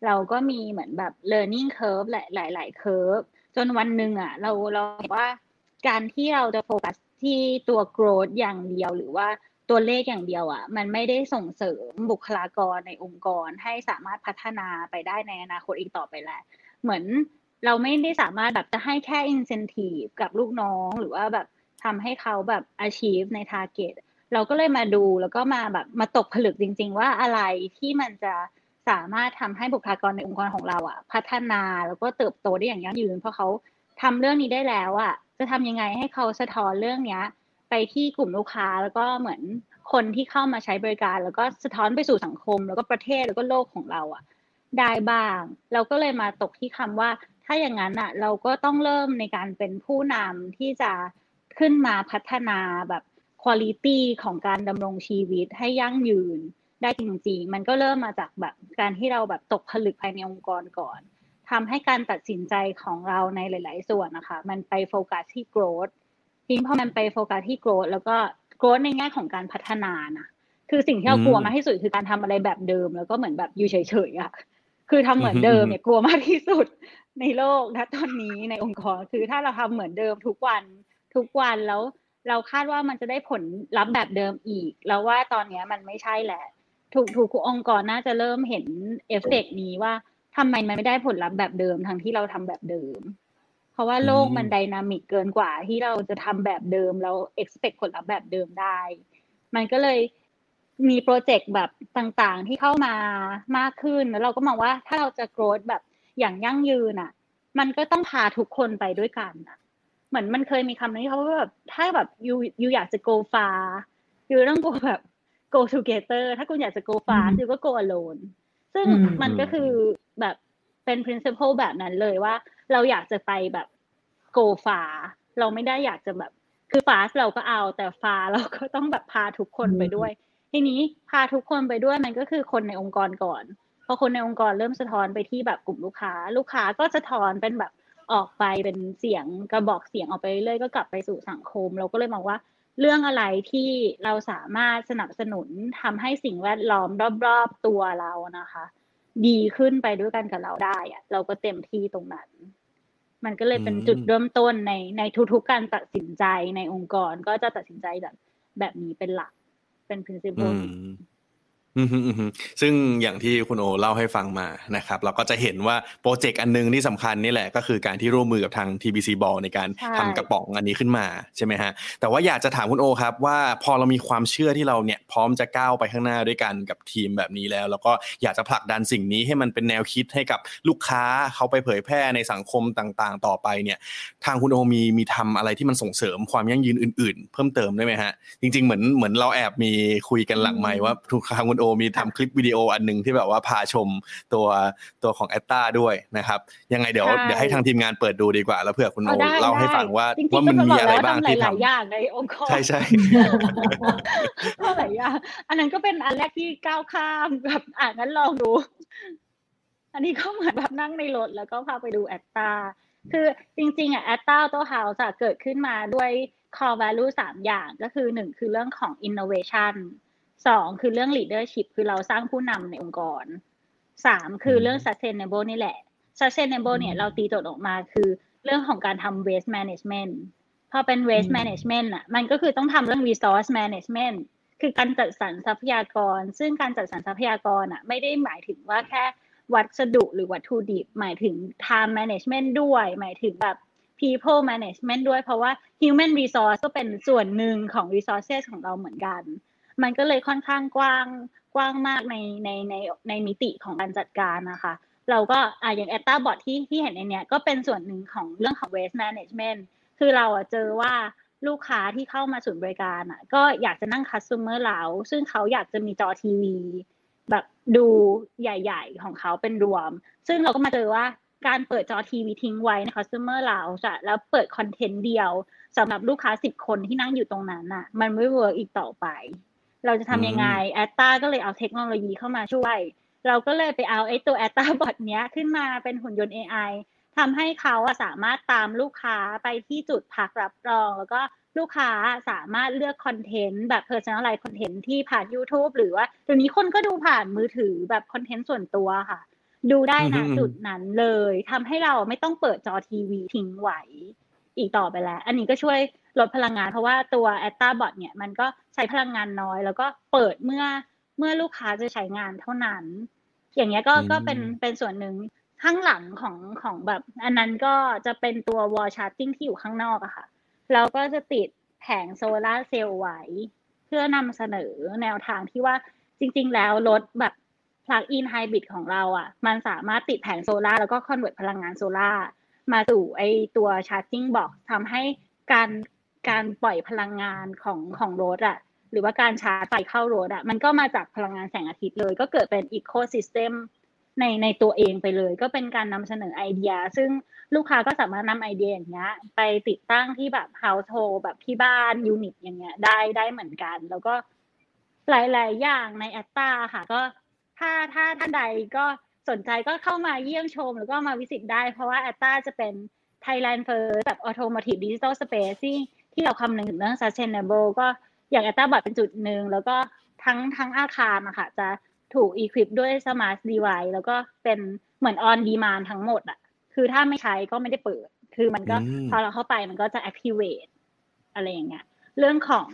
เราก็มีเหมือนแบบ learning curve หลาย curve จนวันหนึ่งอ่ะเราบอกว่าการที่เราจะโฟกัสที่ตัว growth อย่างเดียวหรือว่าตัวเลขอย่างเดียวอ่ะมันไม่ได้ส่งเสริมบุคลากรในองค์กรให้สามารถพัฒนาไปได้ในอนาคตอีกต่อไปแล้วเหมือนเราไม่ได้สามารถแบบจะให้แค่ incentive กับลูกน้องหรือว่าแบบทำให้เขาแบบ achieve ใน target เราก็เลยมาดูแล้วก็มาแบบมาตกผลึกจริงๆว่าอะไรที่มันจะสามารถทำให้บุคลากรในองค์กรของเราอ่ะพัฒนาแล้วก็เติบโตได้อย่างยั่งยืนเพราะเขาทำเรื่องนี้ได้แล้วอ่ะจะทำยังไงให้เขาสะท้อนเรื่องนี้ไป ไปที่กลุ่มลูกค้าแล้วก็เหมือนคนที่เข้ามาใช้บริการแล้วก็สะท้อนไปสู่สังคมแล้วก็ประเทศแล้วก็โลกของเราอ่ะได้บ้างเราก็เลยมาตกที่คำว่าถ้าอย่างนั้นอ่ะเราก็ต้องเริ่มในการเป็นผู้นำที่จะขึ้นมาพัฒนาแบบคุณภาพของการดำรงชีวิตให้ยั่งยืนได้จริงๆมันก็เริ่มมาจากแบบการที่เราแบบตกผลึกภายในองค์กรก่อนทำให้การตัดสินใจของเราในหลายๆส่วนนะคะมันไปโฟกัสที่ growth ทีนี้พอมันไปโฟกัสที่ growth แล้วก็ growth ในแง่ของการพัฒนานะคือสิ่งที่เรากลัวมากที่สุดคือการทำอะไรแบบเดิมแล้วก็เหมือนแบบอยู่เฉยๆอ่ะคือทำเหมือนเดิมเนี่ยกลัวมากที่สุดในโลกนะตอนนี้ในองค์กรคือถ้าเราทำเหมือนเดิมทุกวันแล้วเราคาดว่ามันจะได้ผลลัพธ์แบบเดิมอีกแล้วว่าตอนนี้มันไม่ใช่แหละถูกองค์กรน่าจะเริ่มเห็นเอฟเฟกต์นี้ว่าทำไมมันไม่ได้ผลลัพธ์แบบเดิมทั้งที่เราทำแบบเดิมเพราะว่าโลกมันไดนามิกเกินกว่าที่เราจะทำแบบเดิมแล้ว expect ผลลัพธ์แบบเดิมได้มันก็เลยมีโปรเจกต์แบบต่างๆที่เข้ามามากขึ้นแล้วเราก็มองว่าถ้าเราจะ growth แบบอย่างยั่งยืนอ่ะมันก็ต้องพาทุกคนไปด้วยกันอ่ะเหมือนมันเคยมีคำนึงที่เขาว่าแบบถ้าแบบyou อยากจะ go far you ต้อง go แบบ go together ถ้าคุณอยากจะ go far you ก็ go alone ซึ่งมันก็คือแบบเป็น principle แบบนั้นเลยว่าเราอยากจะไปแบบ go far เราไม่ได้อยากจะแบบคือ fast เราก็เอาแต่ far เราก็ต้องแบบพาทุกคนไปด้วยทีนี้พาทุกคนไปด้วยมันก็คือคนในองค์กรก่อนพอคนในองค์กรเริ่มสะท้อนไปที่แบบกลุ่มลูกค้าก็สะท้อนเป็นแบบออกไปเป็นเสียงกระบอกเสียงออกไปเรื่อยๆก็กลับไปสู่สังคมเราก็เลยมองว่าเรื่องอะไรที่เราสามารถสนับสนุนทำให้สิ่งแวดล้อมรอบๆตัวเรานะคะดีขึ้นไปด้วยกันกับเราได้อะเราก็เต็มที่ตรงนั้นมันก็เลยเป็นจุดเริ่มต้นในทุกๆการตัดสินใจในองค์กรก็จะตัดสินใจแบบนี้เป็นหลักเป็น principleซึ่งอย่างที่คุณโอเล่าให้ฟังมานะครับเราก็จะเห็นว่าโปรเจกต์อันนึงที่สำคัญนี่แหละก็คือการที่ร่วมมือกับทาง TBC Ball ในการทำกระป๋องอันนี้ขึ้นมาใช่ไหมฮะแต่ว่าอยากจะถามคุณโอครับว่าพอเรามีความเชื่อที่เราเนี่ยพร้อมจะก้าวไปข้างหน้าด้วยกันกับทีมแบบนี้แล้วแล้วก็อยากจะผลักดันสิ่งนี้ให้มันเป็นแนวคิดให้กับลูกค้าเขาไปเผยแพร่ในสังคมต่างๆต่อไปเนี่ยทางคุณโอมีทำอะไรที่มันส่งเสริมความยั่งยืนอื่นๆเพิ่มเติมได้ไหมฮะจริงๆเหมือนเราแอบมีคุยกันหลังไมค์ว่าคุณโอมีทำคลิปวิดีโออันนึงที่แบบว่าพาชมตัวของแอตตาด้วยนะครับยังไงเดี๋ยวให้ทางทีมงานเปิดดูดีกว่าแล้วเผื่อคุณโอเล่าให้ฟังว่ามันมีอะไรบ้างที่ทำหลายอย่างในองค์กรใช่ก็หลายอย่างอันนั้นก็เป็นอันแรกที่ก้าวข้ามแบบงั้นลองดูอันนี้ก็เหมือนแบบนั่งในรถแล้วก็พาไปดูแอตตาคือจริงๆอ่ะแอตตาAuto Houseเกิดขึ้นมาด้วย core value 3 อย่างก็คือ 1 คือเรื่องของ innovation2คือเรื่อง leadership คือเราสร้างผู้นำในองค์กร3คือเรื่อง sustainable นี่แหละ sustainable เนี่ยเราตีโจทย์ออกมาคือเรื่องของการทำ waste management พอเป็น waste management อ่ะมันก็คือต้องทำเรื่อง resource management คือการจัดสรรทรัพยากรซึ่งการจัดสรรทรัพยากรอ่ะไม่ได้หมายถึงว่าแค่วัสดุหรือวัตถุดิบหมายถึง time management ด้วยหมายถึงแบบ people management ด้วยเพราะว่า human resource ก็เป็นส่วนหนึ่งของ resources ของเราเหมือนกันมันก็เลยค่อนข้างกว้างมากในมิติของการจัดการนะคะเราก็อย่าง Atta Bot ที่เห็นในเนี้ยก็เป็นส่วนหนึ่งของเรื่องของ Waste Management คือเราเจอว่าลูกค้าที่เข้ามาศูนย์บริการก็อยากจะนั่ง Customer Lounge ซึ่งเขาอยากจะมีจอทีวีแบบดูใหญ่ๆของเขาเป็นรวมซึ่งเราก็มาเจอว่าการเปิดจอทีวีทิ้งไว้ใน Customer Lounge แล้วเปิดคอนเทนต์เดียวสำหรับลูกค้า10คนที่นั่งอยู่ตรงนั้นมันไม่เวิร์กอีกต่อไปเราจะทำยังไงแอตตาก็เลยเอาเทคโนโลยีเข้ามาช่วยเราก็เลยไปเอาไอ้ตัวแอตตาบอทเนี้ยขึ้นมาเป็นหุ่นยนต์ AI ทำให้เขาสามารถตามลูกค้าไปที่จุดพักรับรองแล้วก็ลูกค้าสามารถเลือกคอนเทนต์แบบ personalized content ที่ผ่าน YouTube หรือว่าตอนนี้คนก็ดูผ่านมือถือแบบคอนเทนต์ส่วนตัวค่ะดูได้นะจุดนั้นเลยทำให้เราไม่ต้องเปิดจอทีวีทิ้งไว้อีกต่อไปแล้วอันนี้ก็ช่วยลดพลังงานเพราะว่าตัว Atta Bot เนี่ยมันก็ใช้พลังงานน้อยแล้วก็เปิดเมื่อลูกค้าจะใช้งานเท่านั้นอย่างเงี้ยก็เป็นส่วนหนึ่งข้างหลังของแบบอันนั้นก็จะเป็นตัว wall charging ที่อยู่ข้างนอกอะค่ะเราก็จะติดแผงโซล่าเซลล์ไว้เพื่อนำเสนอแนวทางที่ว่าจริงๆแล้วรถแบบ plug-in hybrid ของเรามันสามารถติดแผงโซล่าแล้วก็ convert พลังงานโซล่ามาสู่ไอตัว charging box ทำให้การ การปล่อยพลังงานของรถอ่ะหรือว่าการชาร์จไฟเข้ารถอ่ะมันก็มาจากพลังงานแสงอาทิตย์เลยก็เกิดเป็นอีโคซิสเต็มในตัวเองไปเลยก็เป็นการนำเสนอไอเดียซึ่งลูกค้าก็สามารถนำไอเดียอย่างเงี้ยไปติดตั้งที่แบบ household แบบที่บ้านยูนิตอย่างเงี้ยได้เหมือนกันแล้วก็หลายๆอย่างในแอตตาค่ะก็ถ้าท่านใดก็สนใจก็เข้ามาเยี่ยมชมแล้วก็มาวิสิตได้เพราะว่าแอตตาจะเป็น Thailand First แบบ Automotive Digital Space ที่เราคำนึงถึงเรื่อง Sustainable ก็อย่างแอตตาบอร์ดเป็นจุดหนึ่งแล้วก็ทั้งอาคารอะค่ะจะถูก equip ด้วย smart device แล้วก็เป็นเหมือน on demand ทั้งหมดอ่ะคือถ้าไม่ใช้ก็ไม่ได้เปิดคือมันก็พอเราเข้าไปมันก็จะ activate อะไรอย่างเงี้ยเรื่องของ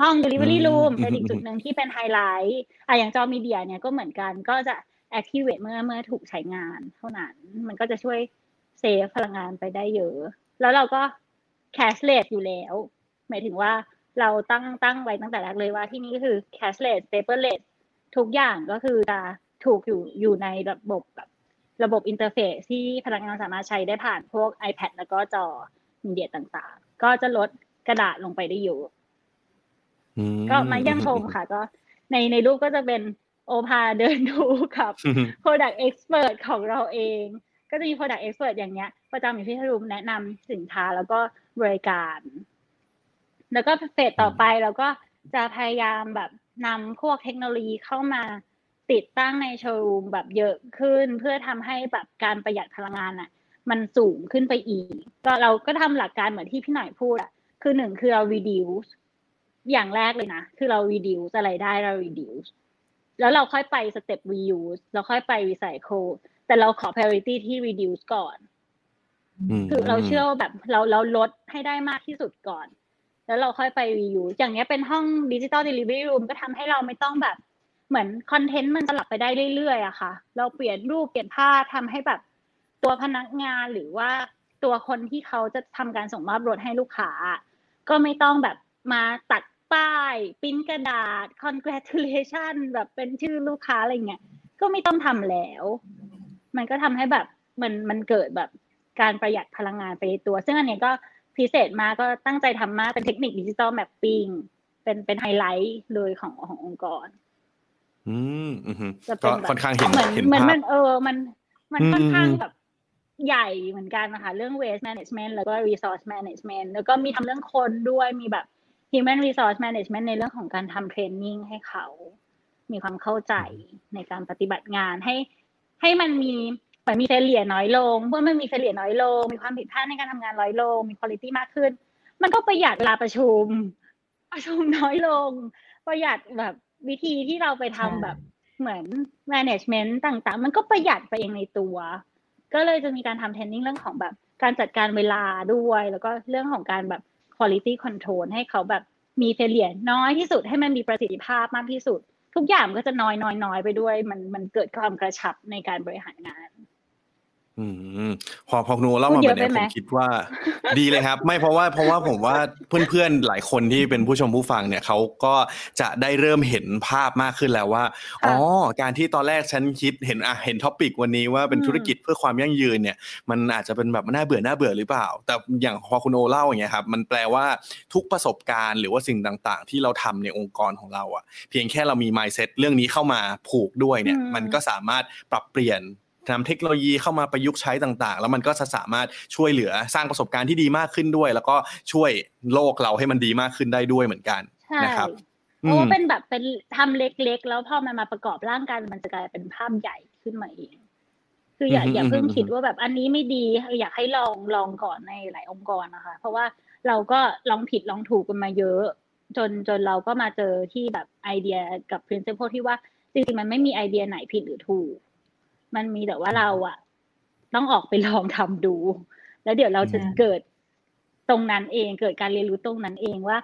ห้อง delivery room เป็นอีกจุดหนึ่งที่เป็นไฮไลท์อย่างจอมีเดียเนี่ยก็เหมือนกันก็จะ activate เมื่อถูกใช้งานเท่านั้นมันก็จะช่วยเซฟพลังงานไปได้เยอะแล้วเราก็ cashless อยู่แล้วหมายถึงว่าเราตั้งไว้ตั้งแต่แรกเลยว่าที่นี่คือ cashless paperlessทุกอย่างก็คือจะถูกอยู่ในระบบอินเทอร์เฟซที่พนักงานสามารถใช้ได้ผ่านพวก iPad แล้วก็จอมีเดียต่างๆก็จะลดกระดาษลงไปได้อยู่ก็มายังชมค่ะก็ในรูปก็จะเป็นโอภาเดินดูกับ Product Expert ของเราเองก็จะมี Product Expert อย่างเงี้ยประจำอยู่ที่รูมแนะนำสินค้าแล้วก็บริการแล้วก็เฟสต่อไปเราก็จะพยายามแบบนำพวกเทคโนโลยีเข้ามาติดตั้งในโชว์รูมแบบเยอะขึ้นเพื่อทำให้แบบการประหยัดพลังงานน่ะมันสูงขึ้นไปอีกก็เราก็ทำหลักการเหมือนที่พี่หน่อยพูดอ่ะคือหนึ่งคือเรา reduce อย่างแรกเลยนะคือเรา reduce อะไรได้เรา reduce แล้วเราค่อยไป step reuse เราค่อยไป recycle แต่เราขอ priority ที่ reduce ก่อนคือเราเชื่อว่าแบบเราลดให้ได้มากที่สุดก่อนแล้วเราค่อยไป reuse อย่างเงี้ยเป็นห้อง Digital Delivery Room ก็ทำให้เราไม่ต้องแบบเหมือนคอนเทนต์มันสลับไปได้เรื่อยๆอะค่ะเราเปลี่ยนรูปเปลี่ยนภาพทำให้แบบตัวพนักงานหรือว่าตัวคนที่เขาจะทำการส่งมอบรถให้ลูกค้าก็ไม่ต้องแบบมาตัดป้ายพิมพ์กระดาษ congratulation แบบเป็นชื่อลูกค้าอะไรเงี้ยก็ไม่ต้องทำแล้วมันก็ทำให้แบบมันเกิดแบบการประหยัดพลังงานไปในตัวซึ่งอันนี้ก็พิเศษมาก็ตั้งใจทำมากเป็นเทคนิคดิจิตอลแมปปิ้งเป็นไฮไลท์เลยขององค์กรจะเป็นค่อนข้างเห็นภาพมันค่อนข้างแบบใหญ่เหมือนกันนะคะเรื่อง waste management แล้วก็ resource management แล้วก็มีทำเรื่องคนด้วยมีแบบ human resource management ในเรื่องของการทำเทรนนิ่งให้เขามีความเข้าใจในการปฏิบัติงานให้มันมีเฟลเลียน้อยลงเมื่อมันมีเฟลเลียน้อยลงมีความผิดพลาดในการทำงานน้อยลงมีคุณภาพมากขึ้นมันก็ประหยัดเวลาประชุมน้อยลงประหยัดแบบวิธีที่เราไปทำแบบเหมือนแมเนจเมนต์ต่างๆมันก็ประหยัดไปเองในตัวก็เลยจะมีการทำเทรนนิ่งเรื่องของแบบการจัดการเวลาด้วยแล้วก็เรื่องของการแบบคุณภาพคอนโทรลให้เขาแบบมีเฟลเลียน้อยที่สุดให้มันมีประสิทธิภาพมากที่สุดทุกอย่างก็จะน้อยๆไปด้วยมันเกิดความกระชับในการบริหารงานพอหนูเล่ามาแบบนี้ผมคิดว่าดีเลยครับไม่เพราะว่าผมว่าเพื่อนๆหลายคนที่เป็นผู้ชมผู้ฟังเนี่ยเขาก็จะได้เริ่มเห็นภาพมากขึ้นแล้วว่าอ๋อการที่ตอนแรกฉันคิดเห็นท็อปิกวันนี้ว่าเป็นธุรกิจเพื่อความยั่งยืนเนี่ยมันอาจจะเป็นแบบน่าเบื่อหรือเปล่าแต่อย่างพอคุณโอเล่าอย่างเงี้ยครับมันแปลว่าทุกประสบการณ์หรือว่าสิ่งต่างๆที่เราทำในองค์กรของเราอ่ะเพียงแค่เรามี mindset เรื่องนี้เข้ามาผูกด้วยเนี่ยมันก็สามารถปรับเปลี่ยนนำเทคโนโลยีเข้ามาประยุกต์ใช้ต่างๆแล้วมันก็จะสามารถช่วยเหลือสร้างประสบการณ์ที่ดีมากขึ้นด้วยแล้วก็ช่วยโลกเราให้มันดีมากขึ้นได้ด้วยเหมือนกันนะครับเพราะว่าเป็นแบบเป็นทำเล็กๆแล้วพอมันมาประกอบร่างกันมันจะกลายเป็นภาพใหญ่ขึ้นมาเองคืออย่าเพิ่งคิดว่าแบบอันนี้ไม่ดีอยากให้ลองก่อนในหลายองค์กรนะคะเพราะว่าเราก็ลองผิดลองถูกกันมาเยอะจนเราก็มาเจอที่แบบไอเดียกับ principle ที่ว่าจริงๆมันไม่มีไอเดียไหนผิดหรือถูกมันมีแต่ว่าเราอ่ะต้องออกไปลองทำดูแล้วเดี๋ยวเราจะเกิดตรงนั้นเองเกิดการเรียนรู้ตรงนั้นเองว่า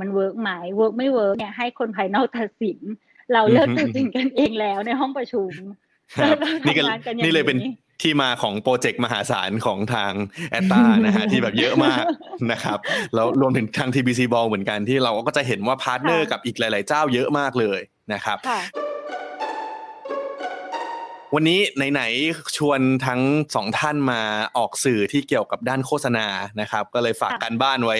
มันเวิร์กไหมเวิร์กไม่เวิร์กเนี่ยให้คนภายนอกตัดสินเราเลิกตัดสินกันเองแล้วในห้องประชุมนี่เลยเป็นที่มาของโปรเจกต์มหาศาลของทางแอตตานะฮะที่แบบเยอะมากนะครับแล้วรวมถึงทาง TBC Ball เหมือนกันที่เราก็จะเห็นว่าพาร์ทเนอร์กับอีกหลายๆเจ้าเยอะมากเลยนะครับ วันนี้ไหนๆชวนทั้งสองท่านมาออกสื่อที่เกี่ยวกับด้านโฆษณานะครับก็เลยฝากกันบ้านไว้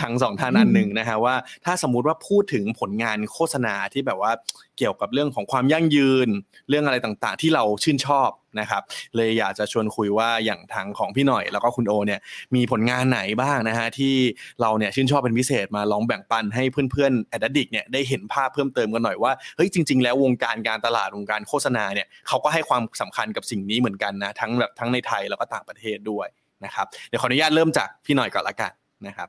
ทั้งสองท่านอันหนึ่งนะฮะว่าถ้าสมมุติว่าพูดถึงผลงานโฆษณาที่แบบว่าเกี่ยวกับเรื่องของความยั่งยืนเรื่องอะไรต่างๆที่เราชื่นชอบนะครับเลยอยากจะชวนคุยว่าอย่างทางของพี่หน่อยแล้วก็คุณโอเนี่ยมีผลงานไหนบ้างนะฮะที่เราเนี่ยชื่นชอบเป็นพิเศษมาลองแบ่งปันให้เพื่อนๆ Adadix เนี่ยได้เห็นภาพเพิ่มเติมกันหน่อยว่าเฮ้ยจริงๆแล้ววงการการตลาดวงการโฆษณาเนี่ยเขาก็ให้ความสำคัญกับสิ่งนี้เหมือนกันนะทั้งในไทยแล้วก็ต่างประเทศด้วยนะครับเดี๋ยวขออนุญาตเริ่มจากพี่หน่อยก่อนละกันนะครับ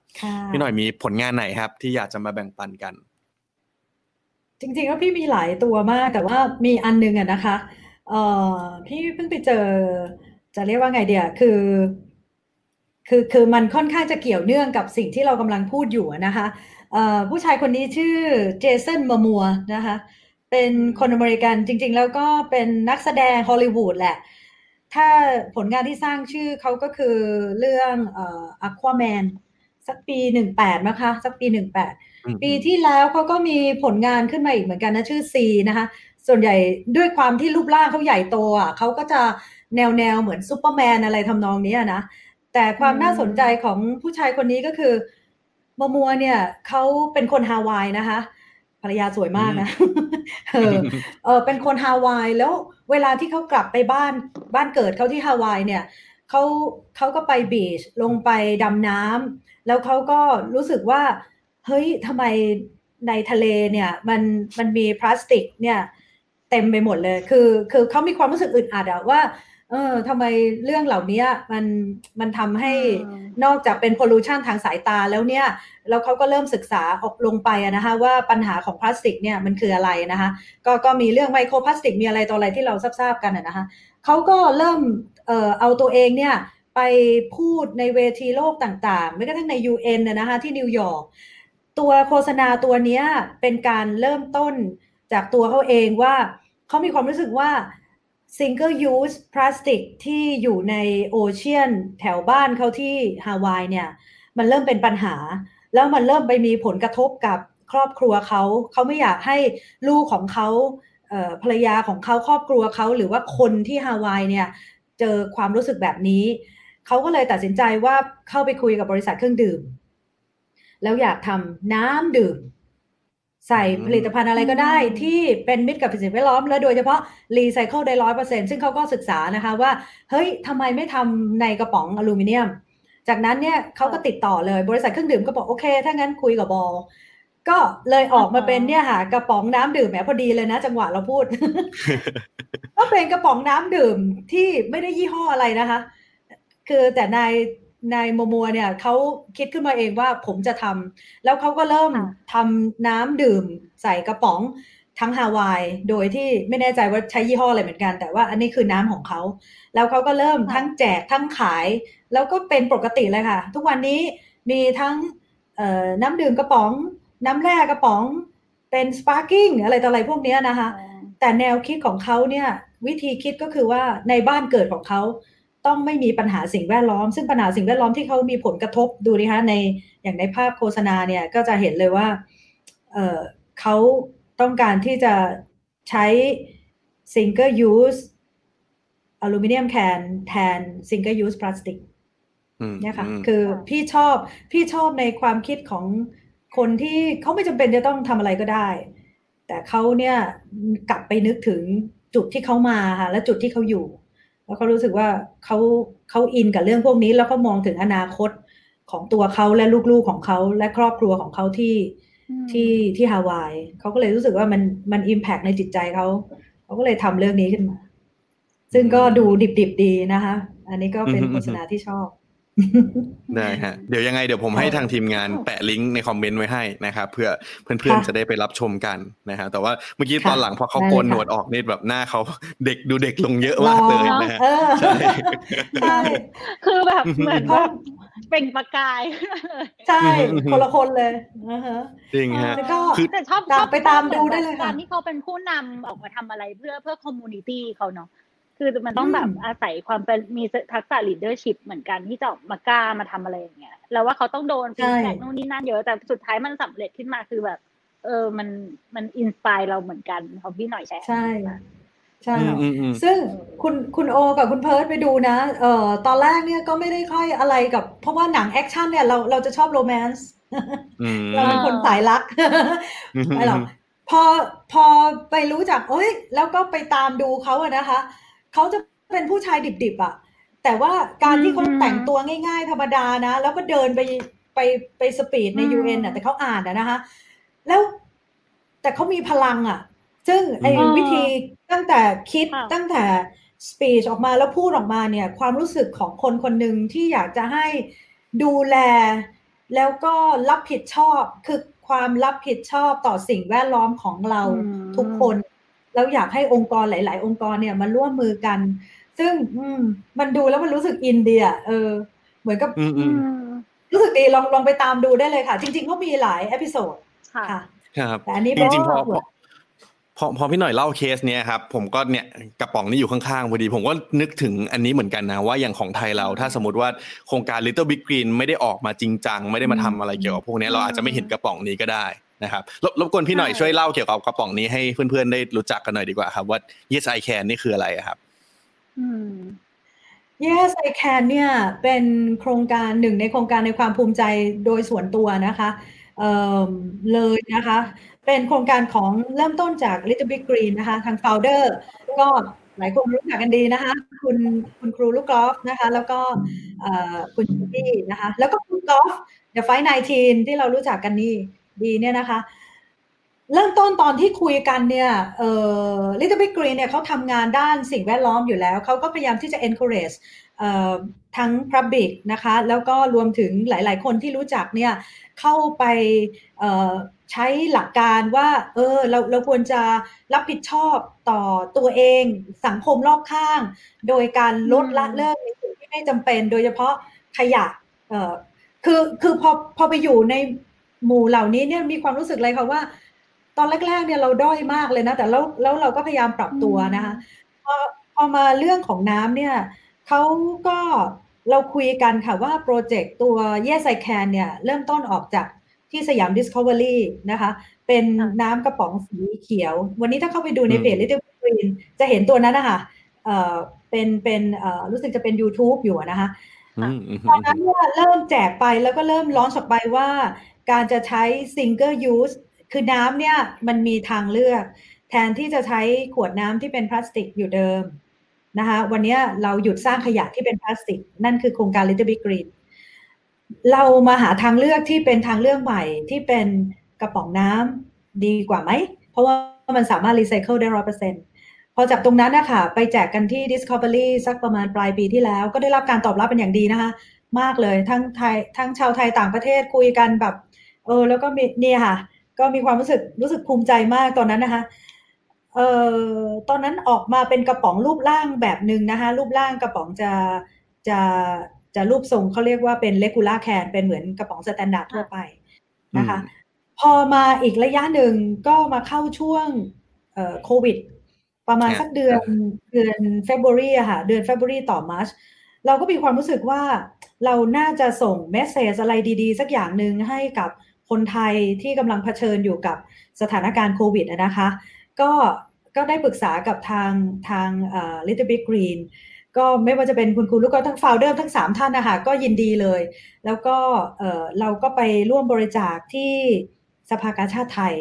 พี่หน่อยมีผลงานไหนครับที่อยากจะมาแบ่งปันกันจริงๆก็พี่มีหลายตัวมากแต่ว่ามีอันนึงอะนะคะพี่เพิ่งไปเจอจะเรียกว่าไงเดียคือมันค่อนข้างจะเกี่ยวเนื่องกับสิ่งที่เรากำลังพูดอยู่นะคะผู้ชายคนนี้ชื่อเจสันมัวมัวนะคะเป็นคนอเมริกันจริงๆแล้วก็เป็นนักแสดงฮอลลีวูดแหละถ้าผลงานที่สร้างชื่อเขาก็คือเรื่องอควาแมนสักปี18นะคะสักปี18ปีที่แล้วเขาก็มีผลงานขึ้นมาอีกเหมือนกันนะชื่อซีนะคะส่วนใหญ่ด้วยความที่รูปร่างเขาใหญ่โตอ่ะเขาก็จะแนวเหมือนซูเปอร์แมนอะไรทำนองนี้นะแต่ความน่าสนใจของผู้ชายคนนี้ก็คือมัวเนี่ยเขาเป็นคนฮาวายนะคะภรรยาสวยมากนะ เป็นคนฮาวายแล้วเวลาที่เขากลับไปบ้านเกิดเขาที่ฮาวายเนี่ยเขาก็ไปบีชลงไปดำน้ำแล้วเขาก็รู้สึกว่าเฮ้ยทำไมในทะเลเนี่ยมันมีพลาสติกเนี่ยเต็มไปหมดเลยคือเขามีความรู้สึกอึดอัดอะว่าทำไมเรื่องเหล่านี้มันทำให้นอกจากเป็น pollution ทางสายตาแล้วเนี่ยแล้วเขาก็เริ่มศึกษาออกลงไปนะคะว่าปัญหาของพลาสติกเนี่ยมันคืออะไรนะคะก็มีเรื่องไมโครพลาสติกมีอะไรต่ออะไรที่เราทราบกันนะคะเขาก็เริ่มเอาตัวเองเนี่ยไปพูดในเวทีโลกต่างๆไม่กระทั่งใน UN นะคะที่นิวยอร์กตัวโฆษณาตัวนี้เป็นการเริ่มต้นจากตัวเขาเองว่าเขามีความรู้สึกว่า single use พลาสติกที่อยู่ในโอเชียนแถวบ้านเขาที่ฮาวายเนี่ยมันเริ่มเป็นปัญหาแล้วมันเริ่มไปมีผลกระทบกับครอบครัวเขาไม่อยากให้ลูกของเขาภรรยาของเขาครอบครัวเขาหรือว่าคนที่ฮาวายเนี่ยเจอความรู้สึกแบบนี้เขาก็เลยตัดสินใจว่าเข้าไปคุยกับบริษัทเครื่องดื่มแล้วอยากทำน้ำดื่มใส่ผลิตภัณฑ์อะไรก็ได้ที่เป็นมิตรกับสิ่งแวดล้อมและโดยเฉพาะรีไซเคิลได้ 100% ซึ่งเขาก็ศึกษานะคะว่าเฮ้ยทำไมไม่ทำในกระป๋องอลูมิเนียมจากนั้นเนี่ยเขาก็ติดต่อเลยบริษัทเครื่องดื่มก็บอกโอเคถ้างั้นคุยกับบอลก็เลยออกมาเป็นเนี่ยค่ะกระป๋องน้ำดื่มแหมพอดีเลยนะจังหวะเราพูดก็เป็นกระป๋องน้ำดื่มที่ไม่ได้ยี่ห้ออะไรนะคะคือแต่นายมัวเนี่ยเขาคิดขึ้นมาเองว่าผมจะทำแล้วเขาก็เริ่มทำน้ำดื่มใส่กระป๋องทั้งฮาวายโดยที่ไม่แน่ใจว่าใช้ยี่ห้ออะไรเหมือนกันแต่ว่าอันนี้คือน้ำของเขาแล้วเขาก็เริ่มทั้งแจกทั้งขายแล้วก็เป็นปกติเลยค่ะทุกวันนี้มีทั้งน้ำดื่มกระป๋องน้ำแร่กระป๋องเป็นสปาร์กิ้งอะไรต่ออะไรพวกนี้นะคะแต่แนวคิดของเขาเนี่ยวิธีคิดก็คือว่าในบ้านเกิดของเขาต้องไม่มีปัญหาสิ่งแวดล้อมซึ่งปัญหาสิ่งแวดล้อมที่เขามีผลกระทบดูนะคะในอย่างในภาพโฆษณาเนี่ยก็จะเห็นเลยว่าเขาต้องการที่จะใช้ single use อลูมิเนียมแคนแทน single use พลาสติกเนี่ยค่ะคือพี่ชอบในความคิดของคนที่เขาไม่จำเป็นจะต้องทำอะไรก็ได้แต่เขาเนี่ยกลับไปนึกถึงจุดที่เขามาค่ะและจุดที่เขาอยู่แล้วเขารู้สึกว่าเขาอินกับเรื่องพวกนี้แล้วก็มองถึงอนาคตของตัวเขาและลูกๆของเขาและครอบครัวของเขาที่ฮาวายเขาก็เลยรู้สึกว่ามันอิมแพคในจิตใจเขาก็เลยทำเรื่องนี้ขึ้นมาซึ่งก็ดูดิบๆดีนะคะอันนี้ก็เป็นโฆษณาที่ชอบได้ฮะเดี๋ยวยังไงเดี๋ยวผมให้ทางทีมงานแปะลิงก์ในคอมเมนต์ไว้ให้นะครับเพื่อเพื่อนๆจะได้ไปรับชมกันนะฮะแต่ว่าเมื่อกี้ตอนหลังพอเขาโกนหนวดออกนี่แบบหน้าเขาเด็กดูเด็กลงเยอะมากเลยนะฮะใช่คือแบบเหมือนว่าเป็นประกายใช่คนละคนเลยนะฮะจริงฮะแต่ชอบไปตามดูได้เลยการที่เขาเป็นผู้นำออกมาทำอะไรเพื่อคอมมูนิตี้เขาเนาะคือมันต้องแบบอาศัยความเป็นมีทักษะ leadership เหมือนกันที่จะมากล้ามาทำอะไรอย่างเงี้ยแล้วว่าเขาต้องโดนฟีดแบ็กนู่นนี่นั่นเยอะแต่สุดท้ายมันสำเร็จขึ้นมาคือแบบมันอินสไปร์เราเหมือนกันของพี่หน่อยแชร์ใช่ ใช่ซึ่งคุณโอกับคุณเพิร์ทไปดูนะตอนแรกเนี่ยก็ไม่ได้ค่อยอะไรกับเพราะว่าหนังแอคชั่นเนี่ยเราจะชอบโรแมนซ์เราเป็นคนสายรักไม่หรอกพอไปรู้จักเอ้ยแล้วก็ไปตามดูเขาอะนะคะเขาจะเป็นผู้ชายดิบๆอะแต่ว่าการที่เขาแต่งตัวง่ายๆธรรมดานะแล้วก็เดินไปสปีดใน UN น่ะแต่เขาอ่านอ่ะนะคะแล้วแต่เขามีพลังอ่ะซึ่งไอ้วิธีตั้งแต่คิดตั้งแต่สปีชออกมาแล้วพูดออกมาเนี่ยความรู้สึกของคนคนหนึ่งที่อยากจะให้ดูแลแล้วก็รับผิดชอบคือความรับผิดชอบต่อสิ่งแวดล้อมของเราทุกคนแล้วอยากให้องค์กรหลายๆองค์กรเนี่ยมาร่วมมือกันซึ่งมันดูแล้วมันรู้สึกอินเดียเหมือนกับรู้สึกดีลองไปตามดูได้เลยค่ะจริงๆเขามีหลายเอพิโซดค่ะครับแต่อันนี้จริงๆพอพี่หน่อยเล่าเคสเนี้ยครับผมก็เนี่ยกระป๋องนี่อยู่ข้างๆพอดีผมก็นึกถึงอันนี้เหมือนกันนะว่าอย่างของไทยเราถ้าสมมติว่าโครงการ Little Big Green ไม่ได้ออกมาจริงจังไม่ได้มาทำอะไรเกี่ยวกับพวกนี้เราอาจจะไม่เห็นกระป๋องนี้ก็ได้นะครับรบกวนพี่หน่อยช่วยเล่าเกี่ยวกับกระป๋องนี้ให้เพื่อนๆได้รู้จักกันหน่อยดีกว่าครับว่า Yes I Can นี่คืออะไรครับYes I Can เนี่ยเป็นโครงการหนึ่งในโครงการในความภูมิใจโดยส่วนตัวนะคะเลยนะคะเป็นโครงการของเริ่มต้นจาก Little Big Green นะคะทาง founder ก็หลายคนรู้จักกันดีนะคะคุณครูลูกกอล์ฟนะคะแล้วก็คุณจูดี้นะคะแล้วก็คุณกอล์ฟ The Fight 19ที่เรารู้จักกันนี่ดีเนี่ยนะคะเริ่มต้นตอนที่คุยกันเนี่ยLittle Big Green เนี่ยเขาทำงานด้านสิ่งแวดล้อมอยู่แล้วเขาก็พยายามที่จะ encourage ทั้ง public นะคะแล้วก็รวมถึงหลายๆคนที่รู้จักเนี่ยเข้าไปใช้หลักการว่าเราควรจะรับผิดชอบต่อตัวเองสังคมรอบข้างโดยการลดละเลิกในสิ่งที่ไม่จำเป็นโดยเฉพาะขยะคือพอไปอยู่ในหมู่เหล่านี้เนี่ยมีความรู้สึกอะไรคะว่าตอนแรกๆเนี่ยเราด้อยมากเลยนะแต่แล้วเราก็พยายามปรับตัวนะคะพอมาเรื่องของน้ำเนี่ยเขาก็เราคุยกันค่ะว่าโปรเจกต์ตัว Yes I Can เนี่ยเริ่มต้นออกจากที่สยาม Discovery นะคะเป็นน้ำกระป๋องสีเขียววันนี้ถ้าเข้าไปดูในเพจ Little Big Green จะเห็นตัวนั้นนะคะเป็นรู้สึกจะเป็น YouTube อยู่นะคะตอนนั้นเนี่ยเริ่มแจกไปแล้วก็เริ่มlaunchออกไปว่าการจะใช้ Single Useคือน้ำเนี่ยมันมีทางเลือกแทนที่จะใช้ขวดน้ำที่เป็นพลาสติกอยู่เดิมนะคะวันนี้เราหยุดสร้างขยะที่เป็นพลาสติกนั่นคือโครงการ Little Big Green เรามาหาทางเลือกที่เป็นทางเลือกใหม่ที่เป็นกระป๋องน้ำดีกว่าไหมเพราะว่ามันสามารถรีไซเคิลได้ 100% พอจากตรงนั้นนะคะไปแจกกันที่ Discovery สักประมาณปลายปีที่แล้วก็ได้รับการตอบรับเป็นอย่างดีนะคะมากเลยทั้งชาวไทยต่างประเทศคุยกันแบบแล้วก็เนี่ยค่ะก็มีความรู้สึกภูมิใจมากตอนนั้นนะคะตอนนั้นออกมาเป็นกระป๋องรูปร่างแบบนึงนะคะรูปร่างกระป๋องจะรูปทรงเขาเรียกว่าเป็นเลกูล่าแคนเป็นเหมือนกระป๋องสแตนดาร์ดทั่วไปนะคะพอมาอีกระยะหนึ่งก็มาเข้าช่วงโควิดประมาณสักเดือน February อะค่ะเดือน February ต่อ March เราก็มีความรู้สึกว่าเราน่าจะส่งเมสเสจอะไรดีๆสักอย่างนึงให้กับคนไทยที่กำลังเผชิญอยู่กับสถานการณ์โควิดนะคะก็ได้ปรึกษากับทางLittle Big Green ก็ไม่ว่าจะเป็นคุณครูลูกก็ทั้ง founder ทั้ง3ท่านนะคะก็ยินดีเลยแล้วก็เราก็ไปร่วมบริจาคที่สภากาชาดไทย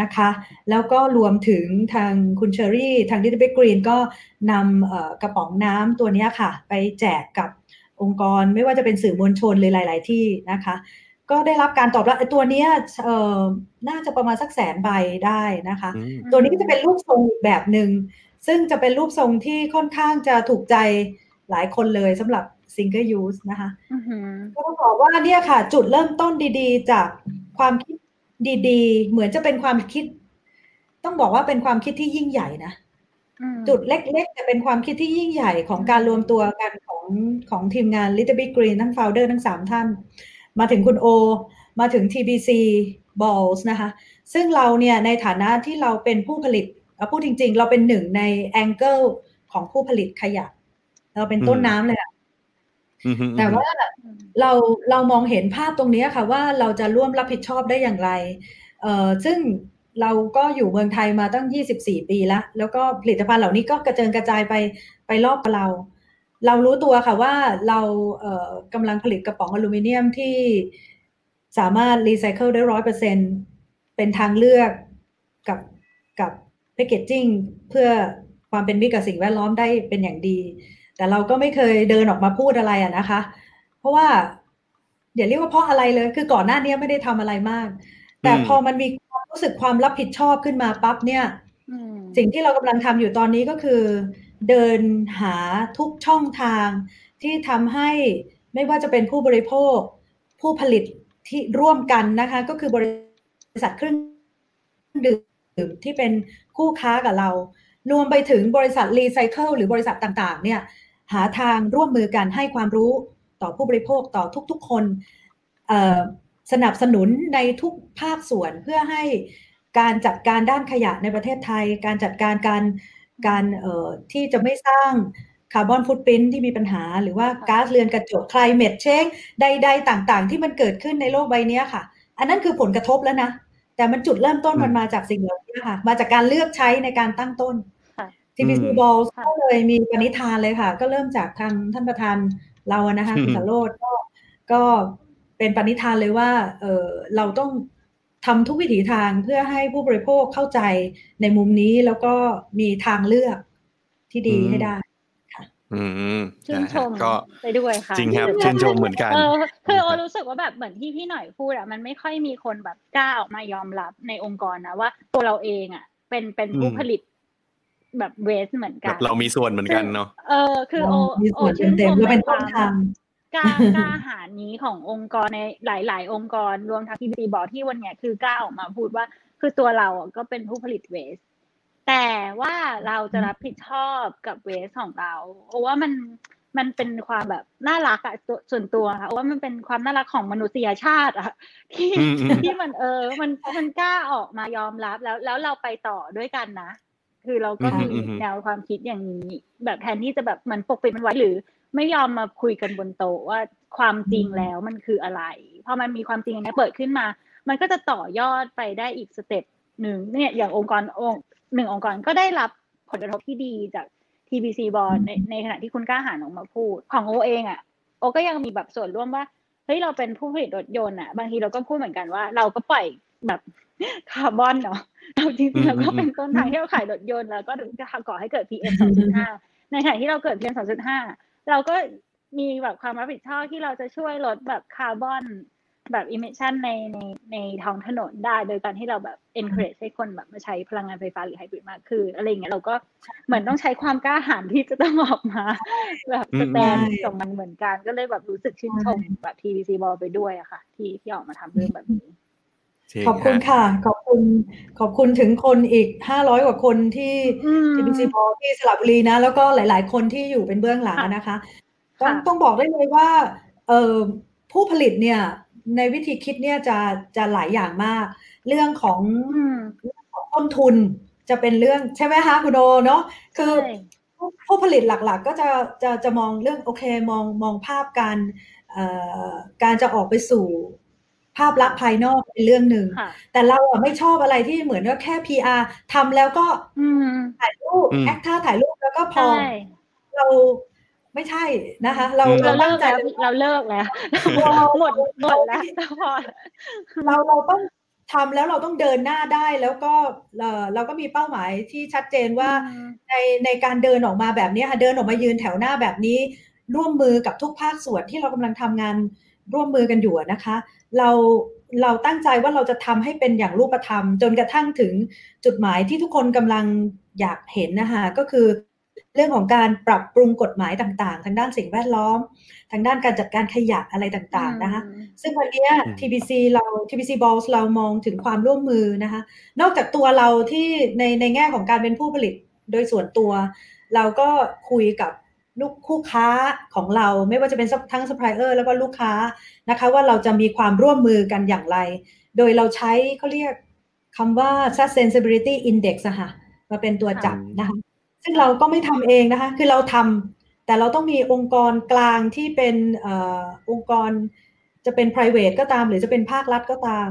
นะคะแล้วก็รวมถึงทางคุณเชอรี่ทาง Little Big Green ก็นำกระป๋องน้ำตัวนี้ค่ะไปแจกกับองค์กรไม่ว่าจะเป็นสื่อมวลชนหรือหลายๆที่นะคะก็ได้รับการตอบรับตัวนี้น่าจะประมาณสัก100,000 ใบได้นะคะตัวนี้ก็จะเป็นรูปทรงแบบหนึ่งซึ่งจะเป็นรูปทรงที่ค่อนข้างจะถูกใจหลายคนเลยสำหรับ Single Use นะคะก็ต้องบอกว่าเนี่ยค่ะจุดเริ่มต้นดีๆจากความคิดดีๆเหมือนจะเป็นความคิดต้องบอกว่าเป็นความคิดที่ยิ่งใหญ่นะจุดเล็กๆแต่เป็นความคิดที่ยิ่งใหญ่ของการรวมตัวกันของทีมงาน Little Big Green ทั้ง founder ทั้ง3ท่านมาถึงคุณโอมาถึง TBC Balls นะคะซึ่งเราเนี่ยในฐานะที่เราเป็นผู้ผลิตพูดจริงๆเราเป็นหนึ่งในแองเกิลของผู้ผลิตขยะเราเป็นต้นน้ำเลยค่ะแต่ว่าเรามองเห็นภาพตรงนี้ค่ะว่าเราจะร่วมรับผิดชอบได้อย่างไรซึ่ง เราก็อยู่เมืองไทยมาตั้ง24ปีแล้วแล้วก็ผลิตภัณฑ์เหล่านี้ก็กระเจิงกระจายไปรอบตัวเรารู้ตัวค่ะว่าเรากำลังผลิตกระป๋องอลูมิเนียมที่สามารถรีไซเคิลได้ 100% เป็นทางเลือกกับแพคเกจจิ้งเพื่อความเป็นมิตรกับสิ่งแวดล้อมได้เป็นอย่างดีแต่เราก็ไม่เคยเดินออกมาพูดอะไรอะนะคะเพราะว่าเดี๋ยวเรียกว่าเพราะอะไรเลยคือก่อนหน้านี้ไม่ได้ทำอะไรมากแต่พอมันมีความรู้สึกความรับผิดชอบขึ้นมาปั๊บเนี่ยสิ่งที่เรากำลังทำอยู่ตอนนี้ก็คือเดินหาทุกช่องทางที่ทำให้ไม่ว่าจะเป็นผู้บริโภคผู้ผลิตที่ร่วมกันนะคะก็คือบริษัทเครื่องดื่มที่เป็นคู่ค้ากับเรารวมไปถึงบริษัทรีไซเคิลหรือบริษัทต่างๆเนี่ยหาทางร่วมมือกันให้ความรู้ต่อผู้บริโภคต่อทุกๆคนสนับสนุนในทุกภาคส่วนเพื่อให้การจัดการด้านขยะในประเทศไทยการจัดการการที่จะไม่สร้างคาร์บอนฟุตพริ้นท์ที่มีปัญหาหรือว่าก๊าซเรือนกระจก climate change ใดๆต่างๆที่มันเกิดขึ้นในโลกใบนี้ค่ะอันนั้นคือผลกระทบแล้วนะแต่มันจุดเริ่มต้นมันมาจากสิ่งเหล่านี้ค่ะมาจากการเลือกใช้ในการตั้งต้น TBC Balls ก็เลยมีปณิธานเลยค่ะก็เริ่มจากทางท่านประธานเรานะคะคุณสโรจน์ก็เป็นปณิธานเลยว่าเราต้องทำทุกวิถีทางเพื่อให้ผู้บริโภคเข้าใจในมุมนี้แล้วก็มีทางเลือกที่ดีให้ได้ค่ะชื่นชมไปด้วยค่ะจริงครับชื่นชมเหมือนกันคือโอรู้สึกว่าแบบเหมือนที่พี่หน่อยพูดอะมันไม่ค่อยมีคนแบบกล้าออกมายอมรับในองค์กรนะว่าตัวเราเองอะเป็นผู้ผลิตแบบเวสเหมือนกันแบบเรามีส่วนเหมือนกันเนาะคือโอชื่นชมเป็นต้นทางกล้าหาญนี้ขององค์กรในหลายๆองค์กรรวมทั้งที่มีบอร์ดที่วันเนี้ยคือกล้าออกมาพูดว่าคือตัวเราก็เป็นผู้ผลิตเวสแต่ว่าเราจะรับผิดชอบกับเวสของเราโอ้ว่ามันเป็นความแบบน่ารักอะส่วนตัวค่ะโอ้ว่ามันเป็นความน่ารักของมนุษยชาติอะที่มันมันกล้าออกมายอมรับแล้วเราไปต่อด้วยกันนะคือเราก็มีแนวความคิดอย่างนี้แบบแทนที่จะแบบมันปกปิดมันไว้หรือไม่ยอมมาคุยกันบนโต๊ะว่าความจริงแล้วมันคืออะไรพอมันมีความจริงอย่างนี้เปิดขึ้นมามันก็จะต่อยอดไปได้อีกสเต็ปหนึ่งเนี่ยอย่างองค์กรหนึ่งองค์กรก็ได้รับผลกระทบที่ดีจาก TBC Board ในขณะที่คุณกล้าหาญออกมาพูดของโอเองอ่ะโอก็ยังมีแบบส่วนร่วมว่าเฮ้ยเราเป็นผู้ผลิตรถยนต์อ่ะบางทีเราก็พูดเหมือนกันว่าเราก็ปล่อยแบบคาร์บอนเนาะเราจริงๆเราก็เป็นต้นทางที่เราขายรถยนต์แล้วก็ก่อให้เกิด PM 2.5 ในขณะที่เราเกิด PM 2.5เราก็มีแบบความรับผิดชอบที่เราจะช่วยลดแบบคาร์บอนแบบอิมิชันในท้องถนนได้โดยการที่เราแบบ encourage ให้คนแบบมาใช้พลังงานไฟฟ้าหรือไฮบริดมากขึ้นอะไรอย่างเงี้ยเราก็เหมือนต้องใช้ความกล้าหาญที่จะต้องออกมาแบบสแตนด์ของมันเหมือนกันก็เลยแบบรู้สึกชื่นชมแบบ TBC Ball ไปด้วยอะค่ะที่ออกมาทำเรื่องแบบนี้ขอบคุณค่ะขอบคุณถึงคนอีก500กว่าคนที่TBC Ballที่สระบุรีนะแล้วก็หลายๆคนที่อยู่เป็นเบื้องหลังนะคะต้องบอกได้เลยว่าผู้ผลิตเนี่ยในวิธีคิดเนี่ยจะหลายอย่างมากเรื่องของต้นทุนจะเป็นเรื่องใช่ไหมคะคุณโดเนาะคือผู้ผลิตหลักๆก็จะมองเรื่องโอเคมองภาพการจะออกไปสู่ภาพลักษณ์ภายนอกเป็นเรื่องหนึ่งแต่เราไม่ชอบอะไรที่เหมือนว่าแค่ PR ทำแล้วก็ถ่ายรูปแอคท่าถ่ายรูปแล้วก็พอเราไม่ใช่นะคะเราตั้งใจเราเลิกแล้วหมดแล้วพอเราต้องทำแล้วเราต้องเดินหน้าได้แล้วก็เราก็มีเป้าหมายที่ชัดเจนว่าในการเดินออกมาแบบนี้ค่ะเดินออกมายืนแถวหน้าแบบนี้ร่วมมือกับทุกภาคส่วนที่เรากำลังทำงานร่วมมือกันอยู่นะคะเราตั้งใจว่าเราจะทำให้เป็นอย่างรูปธรรมจนกระทั่งถึงจุดหมายที่ทุกคนกำลังอยากเห็นนะคะก็คือเรื่องของการปรับปรุงกฎหมายต่างๆทางด้านสิ่งแวดล้อมทางด้านการจัดการขยะอะไรต่างๆนะคะซึ่งวันนี้ TBC Balls เรามองถึงความร่วมมือนะคะนอกจากตัวเราที่ในแง่ของการเป็นผู้ผลิตโดยส่วนตัวเราก็คุยกับลูกคู่ค้าของเราไม่ว่าจะเป็นทั้งซัพพลายเออร์แล้วก็ลูกค้านะคะว่าเราจะมีความร่วมมือกันอย่างไรโดยเราใช้เขาเรียกคำว่า sustainability index ค่ะมาเป็นตัวจับนะคะซึ่งเราก็ไม่ทำเองนะคะคือเราทำแต่เราต้องมีองค์กรกลางที่เป็นองค์กรจะเป็น private ก็ตามหรือจะเป็นภาครัฐก็ตาม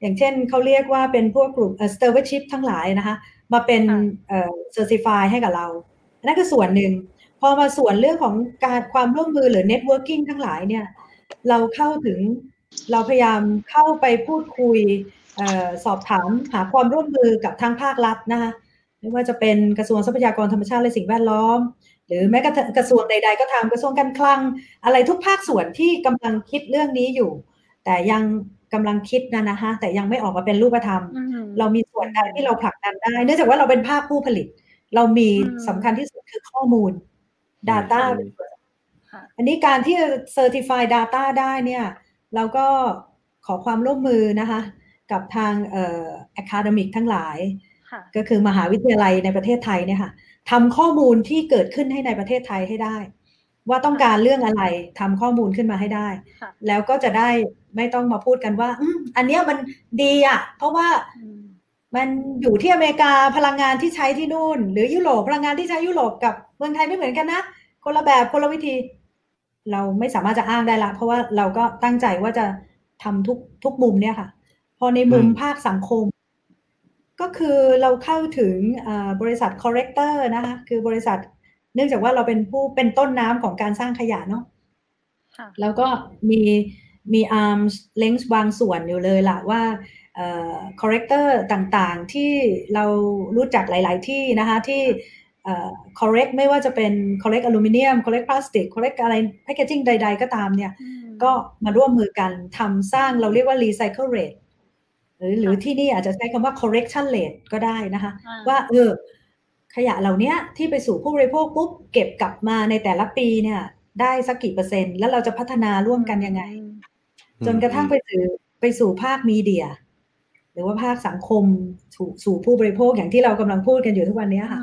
อย่างเช่นเขาเรียกว่าเป็นพวกกลุ่มสเตอร์เวอร์ชิพทั้งหลายนะคะมาเป็นเซอร์ติฟายให้กับเรานั่นก็ส่วนหนึ่งพอมาส่วนเรื่องของการความร่วมมือหรือเน็ตเวิร์กิ่งทั้งหลายเนี่ยเราเข้าถึงเราพยายามเข้าไปพูดคุยสอบถามหาความร่วมมือกับทางภาครัฐนะคะไม่ว่าจะเป็นกระทรวงทรัพยากรธรรมชาติและสิ่งแวดล้อมหรือแม้กระทรวงใดๆก็ทำกระทรวงการคลังอะไรทุกภาคส่วนที่กำลังคิดเรื่องนี้อยู่แต่ยังกำลังคิดนะคะแต่ยังไม่ออกมาเป็นรูปธรรมเรามีส่วนใดที่เราผลักดันได้เนื่องจากว่าเราเป็นภาคผู้ผลิตเรามีสำคัญที่สุดคือข้อมูล data อันนี้การที่ certify data ได้เนี่ยเราก็ขอความร่วมมือนะคะกับทางacademic ทั้งหลายก็คือมหาวิทยาลัยในประเทศไทยเนี่ยค่ะทำข้อมูลที่เกิดขึ้นให้ในประเทศไทยให้ได้ว่าต้องการเรื่องอะไรทำข้อมูลขึ้นมาให้ได้แล้วก็จะได้ไม่ต้องมาพูดกันว่าอันเนี้ยมันดีอ่ะเพราะว่ามันอยู่ที่อเมริกาพลังงานที่ใช้ที่นู่นหรือยุโรปพลังงานที่ใช้ยุโรปกับเมืองไทยไม่เหมือนกันนะคนละแบบคนละวิธีเราไม่สามารถจะอ้างได้ละเพราะว่าเราก็ตั้งใจว่าจะทำทุกมุมเนี่ยค่ะพอในมุมภาคสังคมก็คือเราเข้าถึงบริษัท corrector นะคะคือบริษัทเนื่องจากว่าเราเป็นผู้เป็นต้นน้ำของการสร้างขยะเนาะแล้วก็มี arms length บางส่วนอยู่เลยละว่าcorrector ต่างๆที่เรารู้จักหลายๆที่นะคะที่correct ไม่ว่าจะเป็น correct อลูมิเนียม correct พลาสติก correct อะไร packaging ใดๆก็ตามเนี่ยก็มาร่วมมือกันทำสร้างเราเรียกว่า recycle rate หรือที่นี่อาจจะใช้คำว่า correction rate ก็ได้นะคะว่าขยะเหล่านี้ที่ไปสู่ผู้บริโภคปุ๊บเก็บกลับมาในแต่ละปีเนี่ยได้สักกี่เปอร์เซ็นต์แล้วเราจะพัฒนาร่วมกันยังไงจนกระทั่งไปสู่ภาคมีเดียหรือว่าภาคสังคมสู่ผู้บริโภคอย่างที่เรากำลังพูดกันอยู่ทุกวันนี้ค่ะ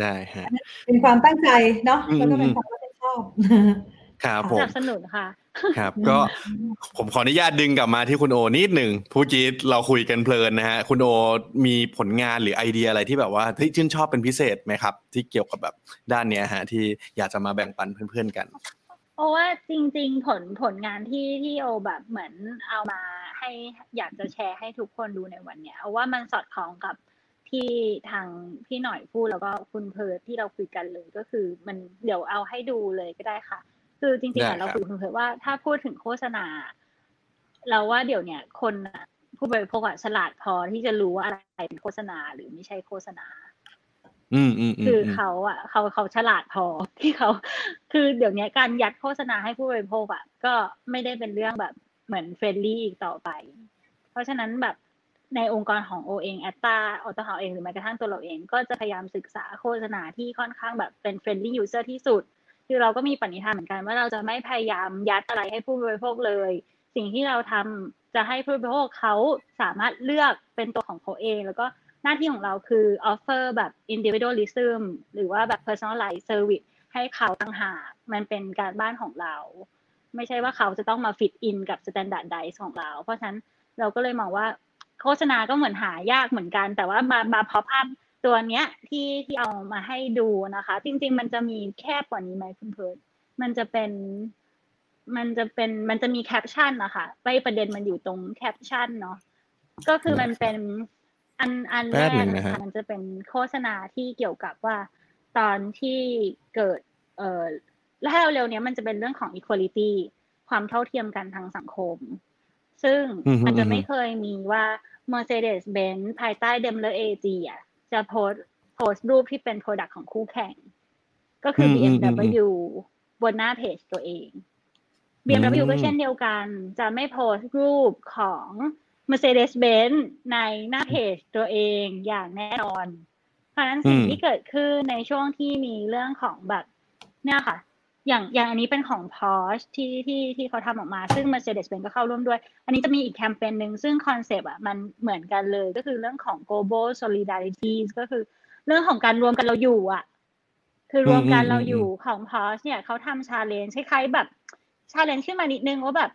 ได้ฮะเป็นความตั้งใจเนาะแล้วก็เป็นความรับผิดชอบครับผมสนับสนุนค่ะครับก็ผมขออนุญาตดึงกลับมาที่คุณโอนิดหนึ่งเมื่อกี้เราคุยกันเพลินนะฮะคุณโอมีผลงานหรือไอเดียอะไรที่แบบว่าที่ชื่นชอบเป็นพิเศษไหมครับที่เกี่ยวกับแบบด้านเนี้ยฮะที่อยากจะมาแบ่งปันเพื่อนๆกันโอว่าจริงๆผลงานที่โอแบบเหมือนเอามาให้อยากจะแชร์ให้ทุกคนดูในวันเนี้ยโอว่ามันสอดคล้องกับที่ทางพี่หน่อยพูดแล้วก็คุณเพิร์ทที่เราคุยกันเลยก็คือมันเดี๋ยวเอาให้ดูเลยก็ได้ค่ะคือจริงๆเราคุยคุณเพิร์ทว่าถ้าพูดถึงโฆษณาเราว่าเดี๋ยวเนี้ยคนผู้บริโภคฉลาดพอที่จะรู้ว่าอะไรเป็นโฆษณาหรือไม่ใช่โฆษณาคือเขาฉลาดพอที่เขาคือเดี๋ยวนี้การยัดโฆษณาให้ผู้บริโภคอ่ะก็ไม่ได้เป็นเรื่องแบบเหมือนเฟรนลี่อีกต่อไปเพราะฉะนั้นแบบในองค์กรของโอเองแอตตาออโตเฮาเองหรือแม้กระทั่งตัวเราเองก็จะพยายามศึกษาโฆษณาที่ค่อนข้างแบบเป็นเฟรนลี่ยูเซอร์ที่สุดคือเราก็มีปณิธานเหมือนกันว่าเราจะไม่พยายามยัดอะไรให้ผู้บริโภคเลยสิ่งที่เราทำจะให้ผู้บริโภคเขาสามารถเลือกเป็นตัวของเขาเองแล้วก็หน้าที่ของเราคือ offer แบบ individualism หรือว่าแบบ personalized service ให้เขาต่างหากมันเป็นการบ้านของเราไม่ใช่ว่าเขาจะต้องมา fit in กับ standardize ของเราเพราะฉะนั้นเราก็เลยมองว่าโฆษณาก็เหมือนหายากเหมือนกันแต่ว่ามา pop up ตัวเนี้ยที่เอามาให้ดูนะคะจริงๆมันจะมีแคบกว่านี้ไหมคุณเพิร์ทมันจะมีแคปชั่นนะคะไปประเด็นมันอยู่ตรงแคปชั่นเนาะก็คือมันเป็นอันแรกนะคะมันจะเป็นโฆษณาที่เกี่ยวกับว่าตอนที่เกิดแล้วเร็วๆนี้มันจะเป็นเรื่องของ equality ความเท่าเทียมกันทางสังคมซึ่งมันจะไม่เคยมีว่า Mercedes-Benz ภายใต้ BMW AG อ่ะจะโพสต์รูปที่เป็น product ของคู่แข่งก็คือ BMW บนหน้าเพจตัวเอง BMW ก็เช่นเดียวกันจะไม่โพสต์รูปของMercedes-Benz ในหน้าเพจตัวเองอย่างแน่นอนเพราะฉะนั้นสิ่งที่เกิดขึ้นในช่วงที่มีเรื่องของแบบเนี่ยค่ะอย่างอันนี้เป็นของ Porsche ที่เขาทำออกมาซึ่ง Mercedes-Benz ก็เข้าร่วมด้วยอันนี้จะมีอีกแคมเปญนึงซึ่งคอนเซปต์อ่ะมันเหมือนกันเลยก็คือเรื่องของ Global Solidarity ก็คือเรื่องของการรวมกันเราอยู่อ่ะคือรวมกันเราอยู่ของ Porsche เนี่ยเขาทำ challenge คล้ายๆแบบ challenge ขึ้นมานิดนึงว่าแบบ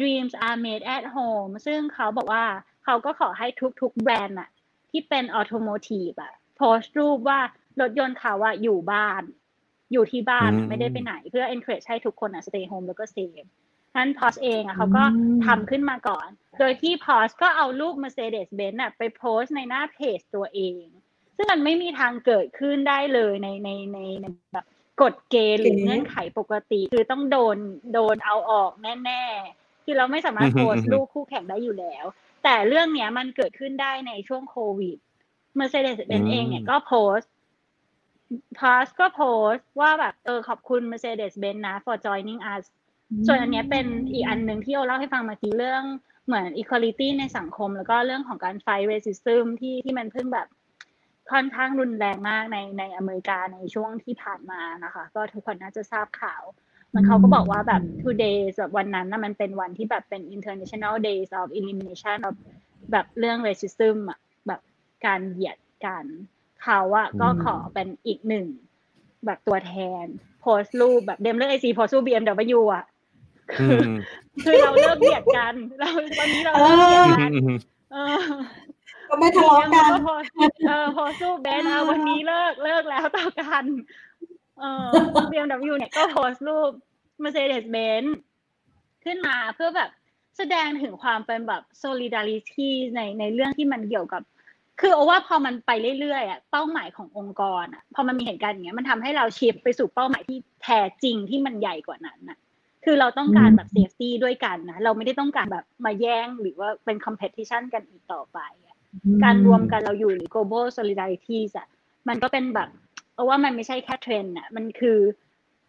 Dreams are made at home ซึ่งเขาบอกว่าเขาก็ขอให้ทุกๆแบรนด์อะที่เป็นออโตโมทีฟอะโพสต์รูปว่ารถยนต์เขาอะอยู่บ้านอยู่ที่บ้านไม่ได้ไปไหนเพื่อ encourage ให้ทุกคนอะ stay home แล้วก็ save นั้นพอร์ชเองอ่ะเขาก็ทำขึ้นมาก่อนโดยที่พอร์ชก็เอารูป Mercedes-Benz น่ะไปโพสต์ในหน้าเพจตัวเองซึ่งมันไม่มีทางเกิดขึ้นได้เลยในแบบกฎเกณฑ์หรือเงื่อนไขปกติคือต้องโดนเอาออกแน่ๆที่เราไม่สามารถโพสต์รูปคู่แข่งได้อยู่แล้วแต่เรื่องเนี้ยมันเกิดขึ้นได้ในช่วงโควิด Mercedes-Benz เองเนี่ยก็โพสต์ว่าแบบขอบคุณ Mercedes-Benz นะ for joining us ส่วนอันเนี้ยเป็นอีกอันนึงที่เราเล่าให้ฟังเมื่อกี้เรื่องเหมือน equality ในสังคมแล้วก็เรื่องของการ fight racism ที่มันเพิ่งแบบค่อนข้างรุนแรงมากในอเมริกาในช่วงที่ผ่านมานะคะก็ทุกคนน่าจะทราบข่าวมันเขาก็บอกว่าแบบ today แบบวันนั้นนะมันเป็นวันที่แบบเป็น international days of elimination แบบเรื่อง racism อ่ะแบบการเหยียดกันเขาอ่ะก็ขอเป็นอีกหนึ่งแบบตัวแทนโพสต์รูปแบบเดมเลอร์ IC โพสต์รูป BMW อ่ะคือเราเลิกเหยียดกันเราตอนนี้เราเลิกเหยียดกันก็ไม่ทะเลาะกันพอสู้เบนเอาวันนี้เลิกแล้วต่อกันBMW เนี่ยก็โพสต์รูป Mercedes-Benz ขึ้นมาเพื่อแบบแสดงถึงความเป็นแบบ solidarity ในเรื่องที่มันเกี่ยวกับคือเอาว่าพอมันไปเรื่อยๆอ่ะเป้าหมายขององค์กรอ่ะพอมันมีเหตุการณ์อย่างเงี้ยมันทำให้เราชิฟไปสู่เป้าหมายที่แท้จริงที่มันใหญ่กว่านั้นน่ะคือเราต้องการแบบเซฟตี้ด้วยกันนะเราไม่ได้ต้องการแบบมาแย่งหรือว่าเป็นคอมเพทิชันกันอีกต่อไปการรวมกันเราอยู่หรือ global solidarity อ่ะมันก็เป็นแบบเอาว่ามันไม่ใช่แค่เทรนด์น่ะมันคือ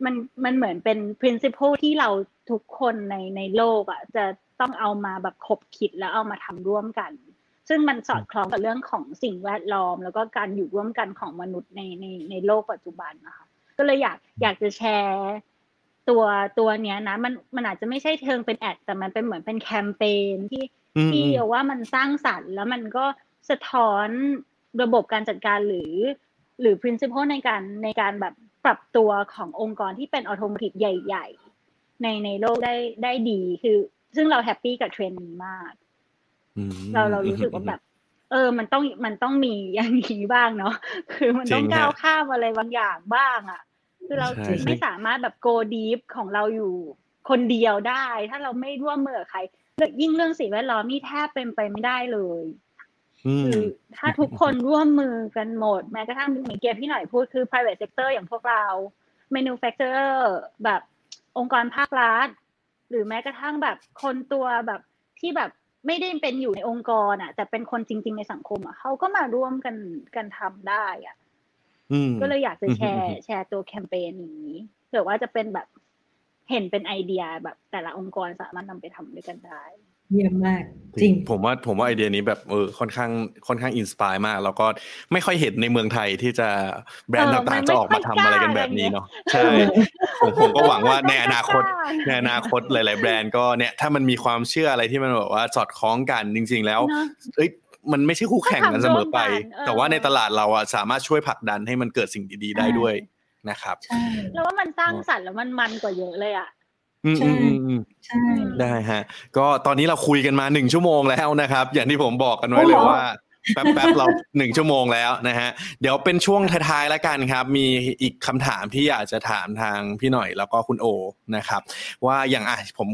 มันเหมือนเป็น principle ที่เราทุกคนในโลกอ่ะจะต้องเอามาแบบคบคิดแล้วเอามาทำร่วมกันซึ่งมันสอดคล้องกับเรื่องของสิ่งแวดล้อมแล้วก็การอยู่ร่วมกันของมนุษย์ในโลกปัจจุบันนะคะก็เลยอยากจะแชร์ตัวเนี้ยนะมันอาจจะไม่ใช่เชิงเป็นแอดแต่มันเป็นเหมือนเป็นแคมเปญที่เอาว่ามันสร้างสรรค์แล้วมันก็สะท้อนระบบการจัดการหรือ principle ในการแบบปรับตัวขององค์กรที่เป็นออโตเมติกใหญ่ๆในโลกได้ดีคือซึ่งเราแฮปปี้กับเทรนด์นี้มากเรารู้สึกว่าแบบมันต้องมีอย่างนี้บ้างเนาะคือมันต้องก้าวข้ามอะไรบางอย่างบ้างอ่ะคือเราไม่สามารถแบบ go deep ของเราอยู่คนเดียวได้ถ้าเราไม่ร่วมมือกับใครยิ่งเรื่องสิ่งแวดล้อมนี่แทบเป็นไปไม่ได้เลยคือถ้าทุกคนร่วมมือกันหมดแม้กระทั่งมีเกียร์พี่หน่อยพูดคือ private sector อย่างพวกเรา manufacturer แบบองค์กรภาครัฐหรือแม้กระทั่งแบบคนตัวแบบที่แบบไม่ได้เป็นอยู่ในองค์กรอ่ะแต่เป็นคนจริงๆในสังคมอ่ะเขาก็มาร่วมกันทำได้อ่ะก็เลยอยากจะแชร์ตัวแคมเปญนี้เผื่อว่าจะเป็นแบบเห็นเป็นไอเดียแบบแต่ละองค์กรสามารถนำไปทำด้วยกันได้เยี่ยมมากจริงผมว่าไอเดียนี้แบบค่อนข้างอินสไปร์มากแล้วก็ไม่ค่อยเห็นในเมืองไทยที่จะแบรนด์ต่างๆจะออกมาทำอะไรกันแบบนี้เนาะใช่ผมก็หวังว่าในอนาคตหลายๆแบรนด์ก็เนี่ยถ้ามันมีความเชื่ออะไรที่มันแบบว่าสอดคล้องกันจริงๆแล้วเอ้ยมันไม่ใช่คู่แข่งกันเสมอไปแต่ว่าในตลาดเราอ่ะสามารถช่วยผลักดันให้มันเกิดสิ่งดีๆได้ด้วยนะครับแล้วว่ามันสร้างสรรค์แล้วมันกว่าเยอะเลยอ่ะใช่ใช่ได้ฮะก็ตอนนี้เราคุยกันมา1ชั่วโมงแล้วนะครับอย่างที่ผมบอกกันไว้เลยว่าแป๊บๆเรา1ชั่วโมงแล้วนะฮะเดี๋ยวเป็นช่วงท้ายๆแล้วกันครับมีอีกคำถามที่อยากจะถามทางพี่หน่อยแล้วก็คุณโอนะครับว่าอย่างผม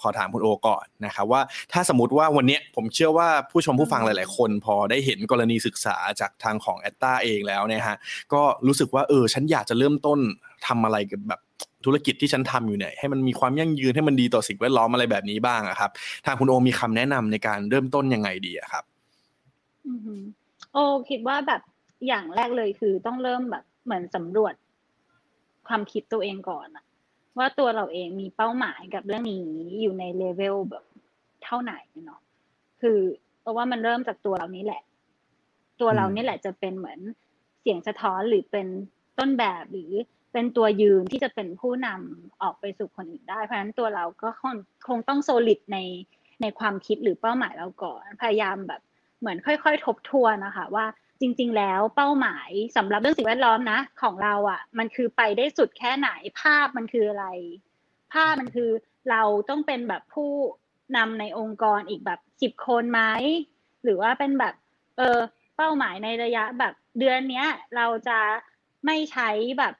ขอถามคุณโอก่อนนะครับว่าถ้าสมมติว่าวันนี้ผมเชื่อว่าผู้ชมผู้ฟังหลายๆคนพอได้เห็นกรณีศึกษาจากทางของแอตตาเองแล้วเนี่ยฮะก็รู้สึกว่าฉันอยากจะเริ่มต้นทำอะไรกับแบบธุรกิจที่ฉันทำอยู่เนี่ยให้มันมีความยั่งยืนให้มันดีต่อสิ่งแวดล้อมอะไรแบบนี้บ้างอะครับทางคุณโอมีคำแนะนำในการเริ่มต้นยังไงดีอะครับโอคิดว่าแบบอย่างแรกเลยคือต้องเริ่มแบบเหมือนสำรวจความคิดตัวเองก่อนอะว่าตัวเราเองมีเป้าหมายกับเรื่องนี้อยู่ในเลเวลแบบเท่าไหร่เนาะคือเพราะว่ามันเริ่มจากตัวเรานี่แหละตัวเรานี่แหละจะเป็นเหมือนเสียงสะท้อนหรือเป็นต้นแบบหรือเป็นตัวยืนที่จะเป็นผู้นำออกไปสู่คนอื่นได้เพราะฉะนั้นตัวเราก็คงต้องโซลิดในความคิดหรือเป้าหมายเราก่อนพยายามแบบเหมือนค่อยๆทบทวนนะคะว่าจริงๆแล้วเป้าหมายสำหรับเรื่องสิ่งแวดล้อมนะของเราอ่ะมันคือไปได้สุดแค่ไหนภาพมันคืออะไรภาพมันคือเราต้องเป็นแบบผู้นำในองค์กรอีกแบบ10คนไหมหรือว่าเป็นแบบเป้าหมายในระยะแบบเดือนเนี้ยเราจะไม่ใช้แบบ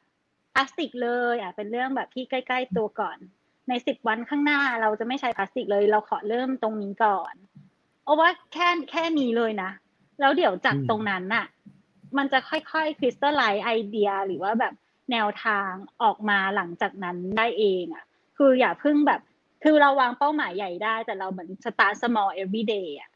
พลาสติกเลยเป็นเรื่องแบบที่ใกล้ๆตัวก่อน ใน10วันข้างหน้าเราจะไม่ใช้พลาสติกเลยเราขอเริ่มตรงนี้ก่อนเอาว่าแค่นี้เลยนะแล้วเดี๋ยวจากตรงนั้นน่ะมันจะค่อยๆคริสตัลไลซ์ไอเดียหรือว่าแบบแนวทางออกมาหลังจากนั้นได้เองอ่ะคืออย่าเพิ่งแบบคือเราวางเป้าหมายใหญ่ได้แต่เราเหมือน start small every day อ่ะ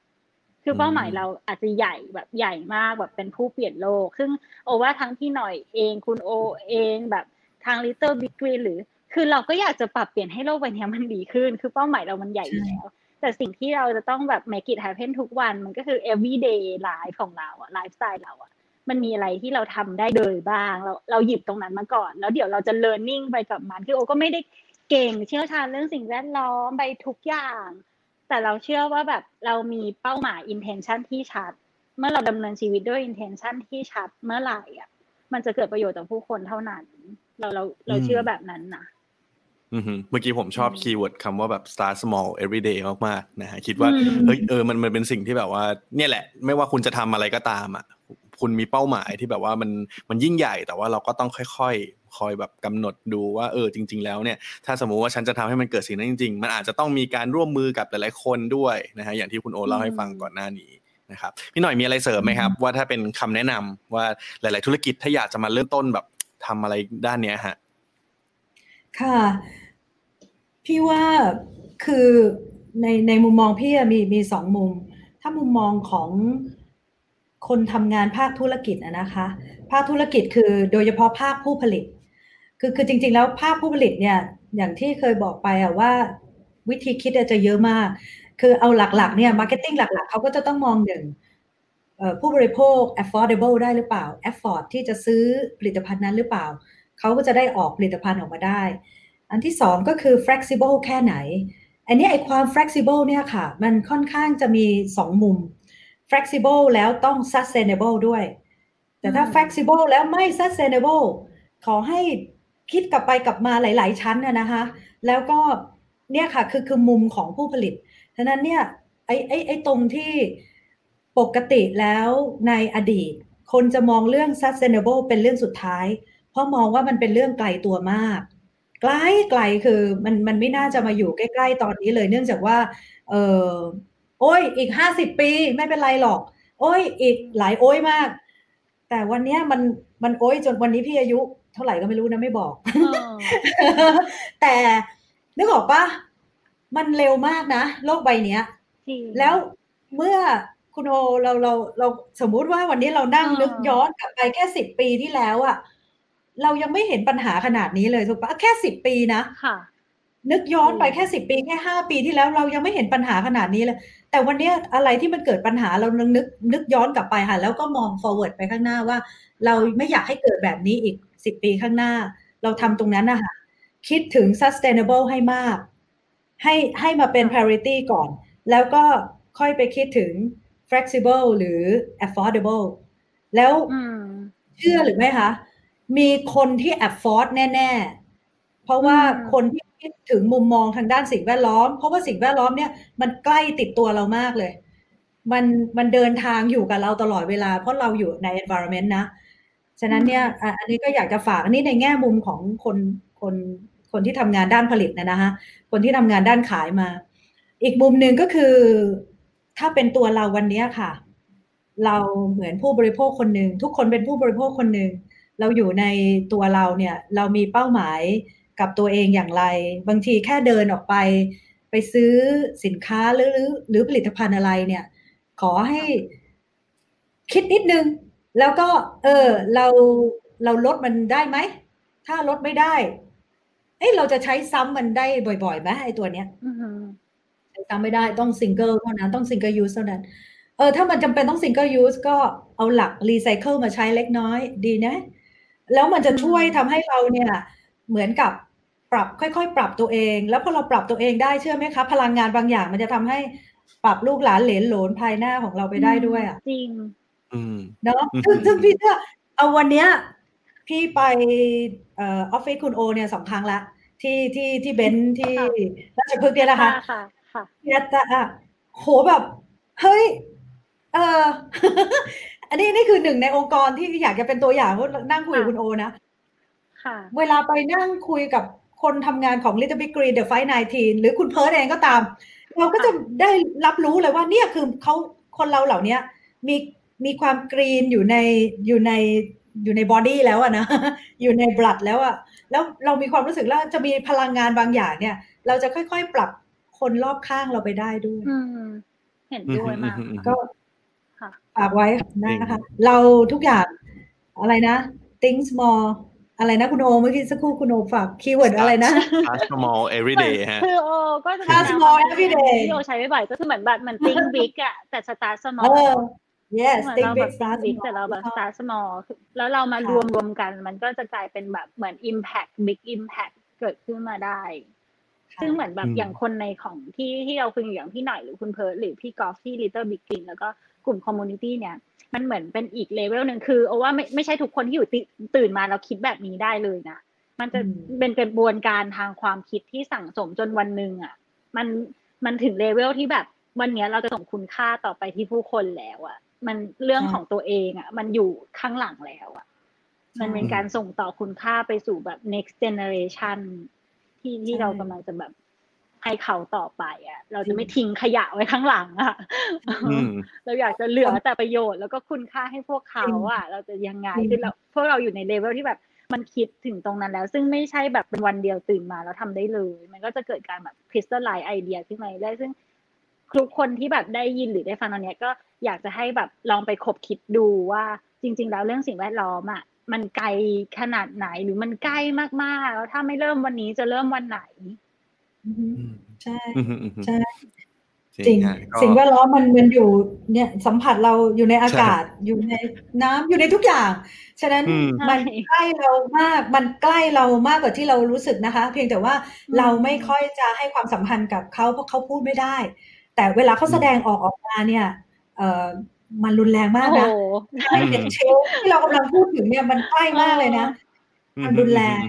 คือเป้าหมายเราอาจจะใหญ่แบบใหญ่มากแบบเป็นผู้เปลี่ยนโลกซึ่งโอว่าทั้งพี่หน่อยเองคุณโอเองแบบทาง Little Big Green หรือคือเราก็อยากจะปรับเปลี่ยนให้โลกใบนี้มันดีขึ้นคือเป้าหมายเรามันใหญ่อยู่แล้วแต่สิ่งที่เราจะต้องแบบ make it happen ทุกวันมันก็คือ everyday life ของเราอะ lifestyle เราอะมันมีอะไรที่เราทำได้เลยบ้างเราหยิบตรงนั้นมาก่อนแล้วเดี๋ยวเราจะ learning ไปกับมันคือโอก็ไม่ได้เก่งเชี่ยวชาญเรื่องสิ่งแวดล้อมไปทุกอย่างแต่เราเชื่อว่าแบบเรามีเป้าหมาย intention ที่ชัดเมื่อเราดำเนินชีวิตด้วย intention ที่ชัดเมื่อไหร่อ่ะมันจะเกิดประโยชน์ต่อผู้คนเท่านั้นเราเชื่อแบบนั้นนะอือเมื่อกี้ผมชอบคีย์เวิร์ดคำว่าแบบ start small every day มากๆนะฮะคิดว่าเฮ้ยมันเป็นสิ่งที่แบบว่าเนี่ยแหละไม่ว่าคุณจะทำอะไรก็ตามอ่ะคุณมีเป้าหมายที่แบบว่ามันยิ่งใหญ่แต่ว่าเราก็ต้องค่อยแบบกำหนดดูว่าจริงๆแล้วเนี่ยถ้าสมมุติว่าฉันจะทำให้มันเกิดสิ่งนั้นจริงๆมันอาจจะต้องมีการร่วมมือกับหลายๆคนด้วยนะฮะอย่างที่คุณโอเล่าให้ฟังก่อนหน้านี้นะครับพี่หน่อยมีอะไรเสริมไหมครับว่าถ้าเป็นคำแนะนำว่าหลายๆธุรกิจถ้าอยากจะมาเริ่มต้นแบบทำอะไรด้านเนี้ยฮะค่ะพี่ว่าคือในมุมมองพี่มีสองมุมถ้ามุมมองของคนทำงานภาคธุรกิจนะคะภาคธุรกิจคือโดยเฉพาะภาคผู้ผลิตคือจริงๆแล้วภาคผู้ผลิตเนี่ยอย่างที่เคยบอกไปอะว่าวิธีคิดจะเยอะมากคือเอาหลักๆเนี่ยมาร์เก็ตติ้งหลักๆเขาก็จะต้องมองหนึ่งผู้บริโภค affordable ได้หรือเปล่า afford ที่จะซื้อผลิตภัณฑ์นั้นหรือเปล่าเขาก็จะได้ออกผลิตภัณฑ์ออกมาได้อันที่สองก็คือ flexible แค่ไหนอันนี้ไอ้ความ flexible เนี่ยค่ะมันค่อนข้างจะมีสองมุม flexible แล้วต้อง sustainable ด้วยแต่ถ้า flexible แล้วไม่ sustainable ขอให้คิดกลับไปกลับมาหลายๆชั้นนะคะแล้วก็เนี่ยค่ะคือมุมของผู้ผลิตฉะนั้นเนี่ยไอ้ตรงที่ปกติแล้วในอดีตคนจะมองเรื่อง sustainable เป็นเรื่องสุดท้ายเพราะมองว่ามันเป็นเรื่องไกลตัวมากไกลคือมันไม่น่าจะมาอยู่ใกล้ๆตอนนี้เลยเนื่องจากว่าโอ้ยอีก50ปีไม่เป็นไรหรอกโอ้ยอีกหลายโอ้ยมากแต่วันนี้มันโอ้ยจนวันนี้พี่อายุเท่าไหร่ก็ไม่รู้นะไม่บอก แต่นึกออกปะมันเร็วมากนะโลกใบเนี้ย แล้วเมื่อคุณโอเราสมมุติว่าวันนี้เรานั่งนึกย้อนกลับไปแค่10ปีที่แล้วอะเรายังไม่เห็นปัญหาขนาดนี้เลยถูกปะแค่10ปีนะนึกย้อนไปแค่10ปีแค่5ปีที่แล้วเรายังไม่เห็นปัญหาขนาดนี้เลยแต่วันนี้อะไรที่มันเกิดปัญหาเรานึกย้อนกลับไปค่ะแล้วก็มอง forward ไปข้างหน้าว่าเราไม่อยากให้เกิดแบบนี้อีก10ปีข้างหน้าเราทำตรงนั้นนะคะคิดถึง sustainable ให้มากให้มาเป็น priority ก่อนแล้วก็ค่อยไปคิดถึง flexible หรือ affordable แล้วเชื่อหรือไม่คะมีคนที่ afford แน่ๆเพราะว่าคนที่คิดถึงมุมมองทางด้านสิ่งแวดล้อมเพราะว่าสิ่งแวดล้อมเนี่ยมันใกล้ติดตัวเรามากเลยมันเดินทางอยู่กับเราตลอดเวลาเพราะเราอยู่ใน environment นะฉะนั้นเนี่ยอันนี้ก็อยากจะฝากอันนี้ในแง่มุมของคนที่ทำงานด้านผลิตนะฮะคนที่ทำงานด้านขายมาอีกมุมหนึ่งก็คือถ้าเป็นตัวเราวันนี้ค่ะเราเหมือนผู้บริโภคคนหนึ่งทุกคนเป็นผู้บริโภคคนหนึ่งเราอยู่ในตัวเราเนี่ยเรามีเป้าหมายกับตัวเองอย่างไรบางทีแค่เดินออกไปซื้อสินค้าหรือผลิตภัณฑ์อะไรเนี่ยขอให้คิดนิดนึงแล้วก็เราลดมันได้ไหมถ้าลดไม่ได้เราจะใช้ซ้ำมันได้บ่อยๆไหมไอ้ตัวเนี้ยใช้ซ้ำไม่ได้ต้องซิงเกิลเท่านั้นต้องซิงเกิลยูสเท่านั้นถ้ามันจำเป็นต้องซิงเกิลยูสก็เอาหลักรีไซเคิลมาใช้เล็กน้อยดีนะแล้วมันจะช่วยทำให้เราเนี่ยเหมือนกับปรับค่อยๆปรับตัวเองแล้วพอเราปรับตัวเองได้เชื่อไหมคะพลังงานบางอย่างมันจะทำให้ปรับลูกหลานเหลนโหลนภายหน้าของเราไปได้ด้วยอ่ะจริงเนาะซึ่งพี่เชื่อเอาวันเนี้ยพี่ไปออฟฟิศคุณโอเนี่ย2ครั้งละที่เบนซ์ที่ราชพฤกษ์เนี่ยนะคะค่ะเนี่ยอ่ะโหแบบเฮ้ยอันนี้นี่คือหนึ่งในองค์กรที่อยากจะเป็นตัวอย่างว่านั่งคุยกับคุณโอนะค่ะเวลาไปนั่งคุยกับ คนทำงานของ Little Big Green The Fight 19หรือคุณเพิร์ทเองก็ตามเราก็จะได้รับรู้เลยว่าเนี่ยคือเขาคนเราเหล่านี้มีความกรีนอยู่ในบอดี้แล้วอะนะอยู่ในบลัดแล้วอะแล้วเรามีความรู้สึกแล้วจะมีพลังงานบางอย่างเนี่ยเราจะค่อยๆปรับคนรอบข้างเราไปได้ด้วยเห็นด้วยมากก็ฝากไว้นะคะเราทุกอย่างอะไรนะ think small อะไรนะคุณโอเมื่อกี้สักครู่คุณโอฝากคีย์เวิร์ดอะไรนะ start small every day ฮะคือโอก็จะ start small every day ที่โอใช้บ่อยๆก็คือเหมือนแบบมัน think big อ่ะแต่ start small yes think big start big แต่เราแบบ start small แล้วเรามารวมกันมันก็จะกลายเป็นแบบเหมือน impact big impact เกิดขึ้นมาได้ซึ่งเหมือนแบบอย่างคนในของที่เราคุยอย่างพี่หน่อยหรือคุณเพิร์ทหรือพี่กอล์ฟที่ Little Big Green แล้วก็กลุ่มคอมมูนิตี้เนี่ยมันเหมือนเป็นอีกเลเวลนึงคือเอาว่าไม่ใช่ทุกคนที่อยู่ตื่นมาแล้วคิดแบบนี้ได้เลยนะมันจะเป็นกระบวนการทางความคิดที่สั่งสมจนวันนึงอ่ะมันถึงเลเวลที่แบบวันนี้เราจะส่งคุณค่าต่อไปที่ผู้คนแล้วอ่ะมันเรื่องของตัวเองอ่ะมันอยู่ข้างหลังแล้วอ่ะมันเป็นการส่งต่อคุณค่าไปสู่แบบ next generation ที่เรากำลังจะแบบให้เขาต่อไปอ่ะเราจะไม่ทิ้งขยะไว้ข้างหลังอ่ะเราอยากจะเหลือแต่ประโยชน์แล้วก็คุณค่าให้พวกเขาอ่ะเราจะยังไงคือเราพวกเราอยู่ในเลเวลที่แบบมันคิดถึงตรงนั้นแล้วซึ่งไม่ใช่แบบเป็นวันเดียวตื่นมาแล้วทำได้เลยมันก็จะเกิดการแบบคริสตัลไลซ์ไอเดียขึ้นมาได้ซึ่งทุกคนที่แบบได้ยินหรือได้ฟังตอนนี้ก็อยากจะให้แบบลองไปคบคิดดูว่าจริงๆแล้วเรื่องสิ่งแวดล้อมอ่ะมันไกลขนาดไหนหรือมันใกล้มากๆแล้วถ้าไม่เริ่มวันนี้จะเริ่มวันไหนใช่ใช่จริงสิ่งแวดล้อมมันอยู่เนี่ยสัมผัสเราอยู่ในอากาศอยู่ในน้ำอยู่ในทุกอย่างฉะนั้นมันใกล้เรามากมันใกล้เรามากกว่าที่เรารู้สึกนะคะเพียงแต่ว่าเราไม่ค่อยจะให้ความสัมพันธ์กับเขาเพราะเขาพูดไม่ได้แต่เวลาเขาแสดงออกมาเนี่ยมันรุนแรงมากนะไอ้เด็กเชลที่เรากำลังพูดถึงเนี่ยมันใกล้มากเลยนะมันรุนแรง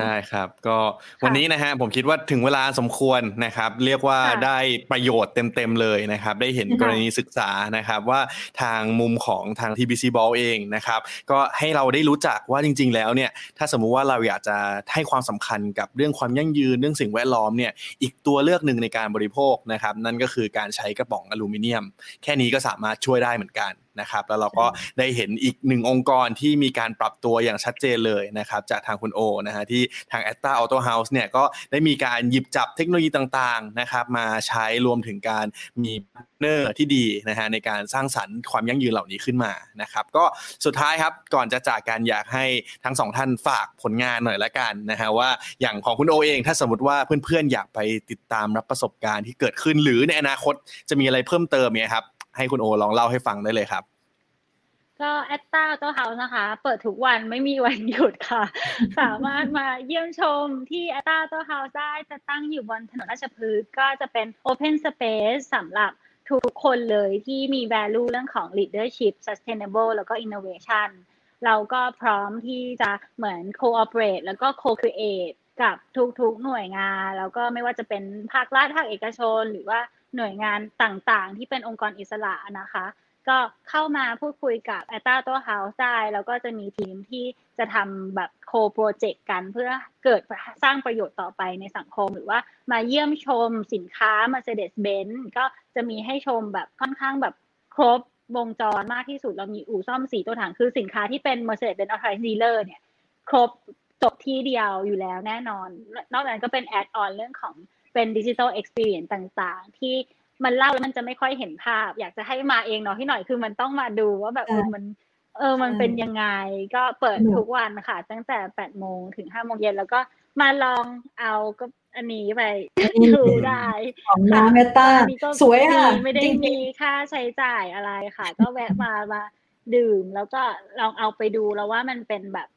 ได้ครับก็วันนี้นะฮะผมคิดว่าถึงเวลาสมควรนะครับเรียกว่าได้ประโยชน์เต็มๆเลยนะครับได้เห็นกรณีศึกษานะครับว่าทางมุมของทาง TBC Ball เองนะครับก็ให้เราได้รู้จักว่าจริงๆแล้วเนี่ยถ้าสมมุติว่าเราอยากจะให้ความสำคัญกับเรื่องความยั่งยืนเรื่องสิ่งแวดล้อมเนี่ยอีกตัวเลือกหนึ่งในการบริโภคนะครับนั่นก็คือการใช้กระป๋องอลูมิเนียมแค่นี้ก็สามารถช่วยได้เหมือนกันนะครับแล้วเราก็ได้เห็นอีกหนึ่งองค์กรที่มีการปรับตัวอย่างชัดเจนเลยนะครับจากทางคุณโอนะฮะที่ทาง Atelier Auto House เนี่ยก็ได้มีการหยิบจับเทคโนโลยีต่างๆนะครับมาใช้รวมถึงการมีพาร์ทเนอร์ที่ดีนะฮะในการสร้างสรรค์ความยั่งยืนเหล่านี้ขึ้นมานะครับก็สุดท้ายครับก่อนจะจากกันอยากให้ทั้งสองท่านฝากผลงานหน่อยละกันนะฮะว่าอย่างของคุณโอเองถ้าสมมติว่าเพื่อนๆอยากไปติดตามรับประสบการณ์ที่เกิดขึ้นหรือในอนาคตจะมีอะไรเพิ่มเติมเนี่ยครับให้คุณโอลองเล่าให้ฟังได้เลยครับก็แอตตาโต้เฮาส์นะคะเปิดทุกวันไม่มีวันหยุดค่ะ สามารถมาเยี่ยมชมที่แอตตาโต้เฮาส์ได้จะตั้งอยู่บนถนนราชพฤกษ์ก็จะเป็น Open Space สำหรับทุกคนเลยที่มี value เรื่องของ leadership sustainable แล้วก็ innovation เราก็พร้อมที่จะเหมือน cooperate แล้วก็ co-create กับทุกๆหน่วยงานแล้วก็ไม่ว่าจะเป็นภาครัฐภาคเอกชนหรือว่าหน่วยงานต่างๆที่เป็นองค์กรอิสระนะคะก็เข้ามาพูดคุยกับ Addict Talk House ได้แล้วก็จะมีทีมที่จะทำแบบโคโปรเจกต์กันเพื่อเกิดสร้างประโยชน์ต่อไปในสังคมหรือว่ามาเยี่ยมชมสินค้า Mercedes-Benz ก็จะมีให้ชมแบบค่อนข้างแบบครบวงจรมากที่สุดเรามีอู่ซ่อม4ตัวถังคือสินค้าที่เป็น Mercedes-Benz Authorized Dealer เนี่ยครบจบที่เดียวอยู่แล้วแน่นอนนอกจากนั้นก็เป็นแอดออนเรื่องของเป็น digital experience ต่างๆที่มันเล่าแล้วมันจะไม่ค่อยเห็นภาพอยากจะให้มาเองเนาะที่หน่อยคือมันต้องมาดูว่าแบบมันเป็นยังไงก็เปิดทุกวันค่ะตั้งแต่ 8:00 นถึง 5:00 นแล้วก็มาลองเอาก็อันนี้ไปดูได้ของนาเมต้าสวยอ่ะไม่ได้มีค่าใช้จ่ายอะไรค่ะก็แวะมาดื่มแล้วก็ลองเอาไปดูแล้วว่ามันเป็นแบบ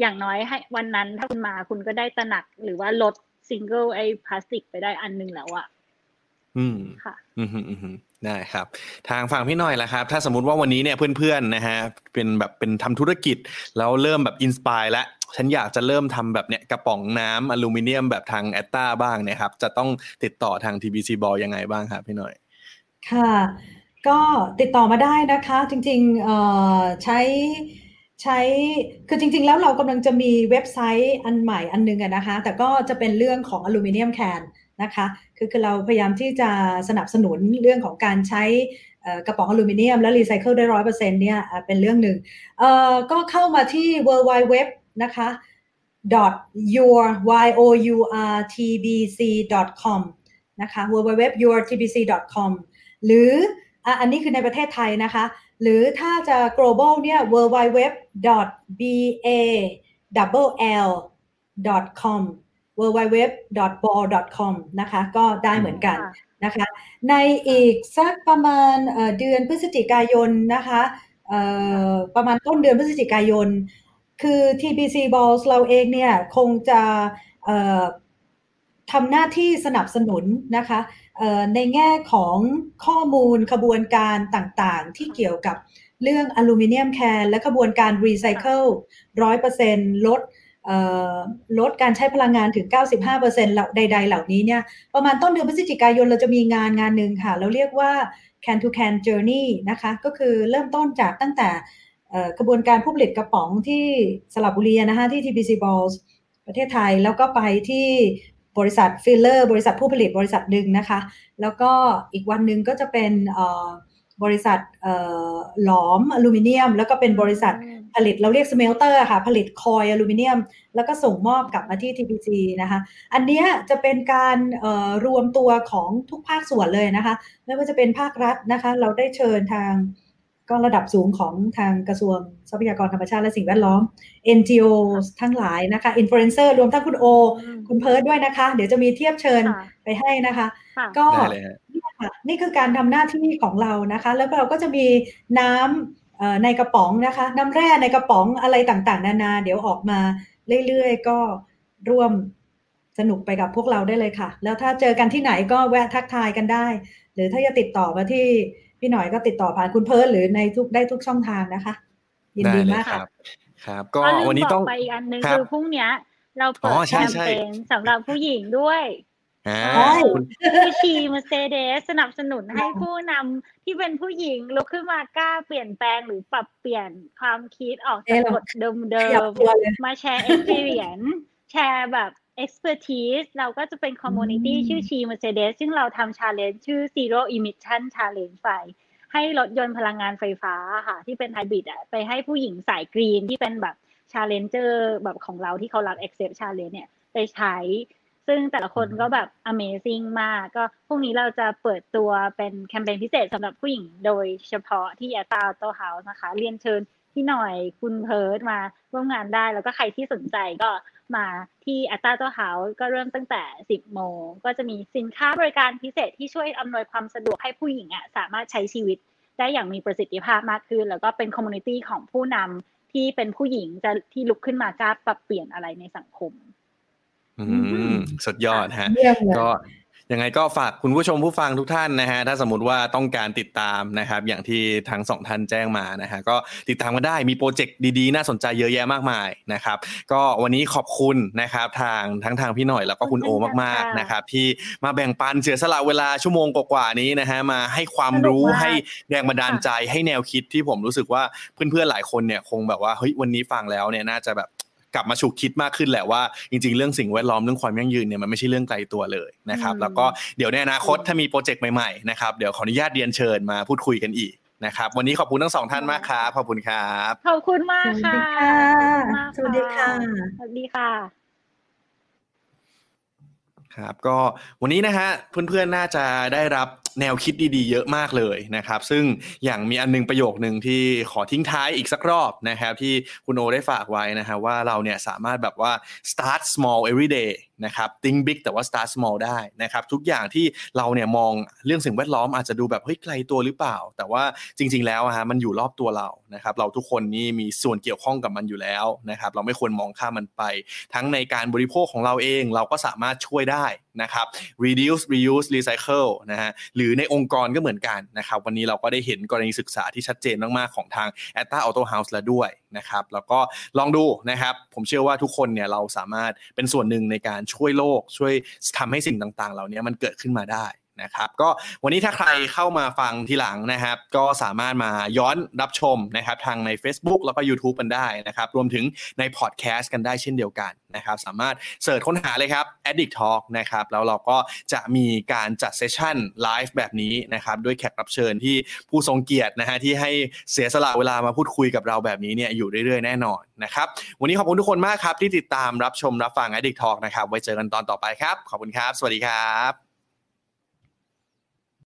อย่างน้อยให้วันนั้นถ้าคุณมาคุณก็ได้ตระหนักหรือว่าลดsingle ไอ้พลาสติกไปได้อันนึงแล้วอ่ะค่ะได้ครับทางฝั่งพี่หน่อยล่ะครับถ้าสมมุติว่าวันนี้เนี่ยเพื่อนๆนะฮะเป็นแบบเป็นทำธุรกิจแล้วเริ่มแบบอินสไปร์แล้วฉันอยากจะเริ่มทำแบบเนี่ยกระป๋องน้ำอลูมิเนียมแบบทางแอตตาบ้างเนี่ยครับจะต้องติดต่อทาง TBC Ball ยังไงบ้างครับพี่หน่อยค่ะก็ติดต่อมาได้นะคะจริงๆใช้ ใช้คือจริงๆแล้วเรากำลังจะมีเว็บไซต์อันใหม่อันนึงนะคะแต่ก็จะเป็นเรื่องของอลูมิเนียมแคนนะคะคือเราพยายามที่จะสนับสนุนเรื่องของการใช้กระป๋องอลูมิเนียมและรีไซเคิลได้ 100% เนี่ยเป็นเรื่องหนึ่งก็เข้ามาที่ worldwideweb นะคะ .yourtbc.com นะคะ worldwideweb.yourtbc.com หรืออันนี้คือในประเทศไทยนะคะหรือถ้าจะ global เนี่ย worldwideweb.ball.com worldwideweb.ball.com นะคะก็ได้เหมือนกันนะคะในอีกสักประมาณเดือนพฤศจิกายนนะคะประมาณต้นเดือนพฤศจิกายนคือ TBC Balls เราเองเนี่ยคงจะทำหน้าที่สนับสนุนนะคะในแง่ของข้อมูลขบวนการต่างๆที่เกี่ยวกับเรื่องอลูมิเนียมแคนและขบวนการรีไซเคิล 100% ลดการใช้พลังงานถึง 95% เหล่าใดๆเหล่านี้เนี่ยประมาณต้นเดือนพฤศจิกายนเราจะมีงานหนึ่งค่ะเราเรียกว่า Can to Can Journey นะคะก็คือเริ่มต้นจากตั้งแต่กระบวนการผู้ผลิตกระป๋องที่สระบุรีนะคะที่ TBC Balls ประเทศไทยแล้วก็ไปที่บริษัทฟิลเลอร์บริษัทผู้ผลิตบริษัทหนึ่งนะคะแล้วก็อีกวันหนึ่งก็จะเป็นบริษัทหลอมอลูมิเนียมแล้วก็เป็นบริษัทผลิตเราเรียกสเมลเตอร์ค่ะผลิตคอยล์อลูมิเนียมแล้วก็ส่งมอบกลับมาที่ TPG นะคะอันนี้จะเป็นการรวมตัวของทุกภาคส่วนเลยนะคะไม่ว่าจะเป็นภาครัฐนะคะเราได้เชิญทางก็ระดับสูงของทางกระทรวงทรัพยากรธรรมชาติและสิ่งแวดล้อม NGO ทั้งหลายนะคะ Influencer รวมทั้งคุณโอคุณเพิร์ทด้วยนะคะเดี๋ยวจะมีเทียบเชิญไปให้นะคะก็นี่คือการทำหน้าที่ของเรานะคะแล้วเราก็จะมีน้ำในกระป๋องนะคะน้ำแร่ในกระป๋องอะไรต่างๆนานาเดี๋ยวออกมาเรื่อยๆก็ร่วมสนุกไปกับพวกเราได้เลยค่ะแล้วถ้าเจอกันที่ไหนก็แวะทักทายกันได้หรือถ้าจะติดต่อมาที่พี่หน่อยก็ติดต่อผ่านคุณเพิร์ทหรือในทุกได้ทุกช่องทางนะคะยินดีมากครับครับก็วันนี้ต้องไปอีกอันนึงคือพรุ่งนี้เราเปิดแคมเปญสำหรับผู้หญิงด้วยคือทีม Mercedes สนับสนุนให้ผู้นำที่เป็นผู้หญิงลุกขึ้นมากล้าเปลี่ยนแปลงหรือปรับเปลี่ยนความคิดออกจากกฎเดิมๆมาแชร์ experience แชร์แบบ expertise เราก็จะเป็น community ชื่อทีม Mercedes ซึ่งเราทำ challenge ชื่อ Zero Emission Challenge ไปให้รถยนต์พลังงานไฟฟ้าค่ะที่เป็นไฮบริดอ่ะไปให้ผู้หญิงสายกรีนที่เป็นแบบ challenger แบบของเราที่เขารับ accept challenge เนี่ยไปใช้ซึ่งแต่ละคนก็แบบ Amazing มากก็พรุ่งนี้เราจะเปิดตัวเป็นแคมเปญพิเศษสำหรับผู้หญิงโดยเฉพาะที่ Atelier Auto House นะคะเรียนเชิญพี่หน่อยคุณเพิร์ทมาร่วมงานได้แล้วก็ใครที่สนใจก็มาที่ Atelier Auto House ก็เริ่มตั้งแต่ 10 โมงก็จะมีสินค้าบริการพิเศษที่ช่วยอำนวยความสะดวกให้ผู้หญิงอ่ะสามารถใช้ชีวิตได้อย่างมีประสิทธิภาพมากขึ้นแล้วก็เป็นคอมมูนิตี้ของผู้นำที่เป็นผู้หญิงจะที่ลุกขึ้นมากล้าปรับเปลี่ยนอะไรในสังคมสุดยอดฮะก็ยังไงก็ฝากคุณผู้ชมผู้ฟังทุกท่านนะฮะถ้าสมมุติว่าต้องการติดตามนะครับอย่างที่ทั้งสองท่านแจ้งมานะฮะก็ติดตามกันได้มีโปรเจกต์ดีๆน่าสนใจเยอะแยะมากมายนะครับก็วันนี้ขอบคุณนะครับทางพี่หน่อยแล้วก็คุณโอมากๆนะครับที่มาแบ่งปันเสียสละเวลาชั่วโมงกว่าๆนี้นะฮะมาให้ความรู้ให้แรงบันดาลใจให้แนวคิดที่ผมรู้สึกว่าเพื่อนๆหลายคนเนี่ยคงแบบว่าเฮ้ยวันนี้ฟังแล้วเนี่ยน่าจะแบบกลับมาฉุกคิดมากขึ้นแหละว่าจริงๆเรื่องสิ่งแวดล้อมเรื่องความยั่งยืนเนี่ยมันไม่ใช่เรื่องไกลตัวเลยนะครับแล้วก็เดี๋ยวในอนาคตถ้ามีโปรเจกต์ใหม่ๆนะครับเดี๋ยวขออนุญาตเรียนเชิญมาพูดคุยกันอีกนะครับวันนี้ขอบคุณทั้งสองท่านมากครับขอบคุณครับขอบคุณมากค่ะสวัสดีค่ะสวัสดีค่ะครับก็วันนี้นะฮะเพื่อนๆน่าจะได้รับแนวคิดดีๆเยอะมากเลยนะครับซึ่งอย่างมีอันนึงประโยคนึงที่ขอทิ้งท้ายอีกสักรอบนะครับที่คุณโอได้ฝากไว้นะฮะว่าเราเนี่ยสามารถแบบว่า start small every day นะครับ think big แต่ว่า start small ได้นะครับทุกอย่างที่เราเนี่ยมองเรื่องสิ่งแวดล้อมอาจจะดูแบบเฮ้ยไกลตัวหรือเปล่าแต่ว่าจริงๆแล้วฮะมันอยู่รอบตัวเรานะครับเราทุกคนนี่มีส่วนเกี่ยวข้องกับมันอยู่แล้วนะครับเราไม่ควรมองข้ามมันไปทั้งในการบริโภคของเราเองเราก็สามารถช่วยได้นะครับ reduce reuse recycle นะฮะหรือในองค์กรก็เหมือนกันนะครับวันนี้เราก็ได้เห็นกรณีศึกษาที่ชัดเจนมากๆของทาง Atelier Auto House แล้วด้วยนะครับแล้วก็ลองดูนะครับผมเชื่อว่าทุกคนเนี่ยเราสามารถเป็นส่วนหนึ่งในการช่วยโลกช่วยทำให้สิ่งต่างๆเหล่านี้มันเกิดขึ้นมาได้ นะครับก็วันนี้ถ้าใครเข้ามาฟังทีหลังนะครับก็สามารถมาย้อนรับชมนะครับทางใน Facebook แล้วก็ YouTube กันได้นะครับรวมถึงในพอดแคสต์กันได้เช่นเดียวกันนะครับสามารถเสิร์ชค้นหาเลยครับ Addict Talk นะครับแล้วเราก็จะมีการจัดเซสชั่นไลฟ์แบบนี้นะครับด้วยแขกรับเชิญที่ผู้ทรงเกียรตินะฮะที่ให้เสียสละเวลามาพูดคุยกับเราแบบนี้เนี่ยอยู่เรื่อยๆแน่นอนนะครับวันนี้ขอบคุณทุกคนมากครับที่ติดตามรับชมรับฟัง Addict Talk นะครับไว้เจอกันตอนต่อไปครับขอบคุณครับสวัสดีครับ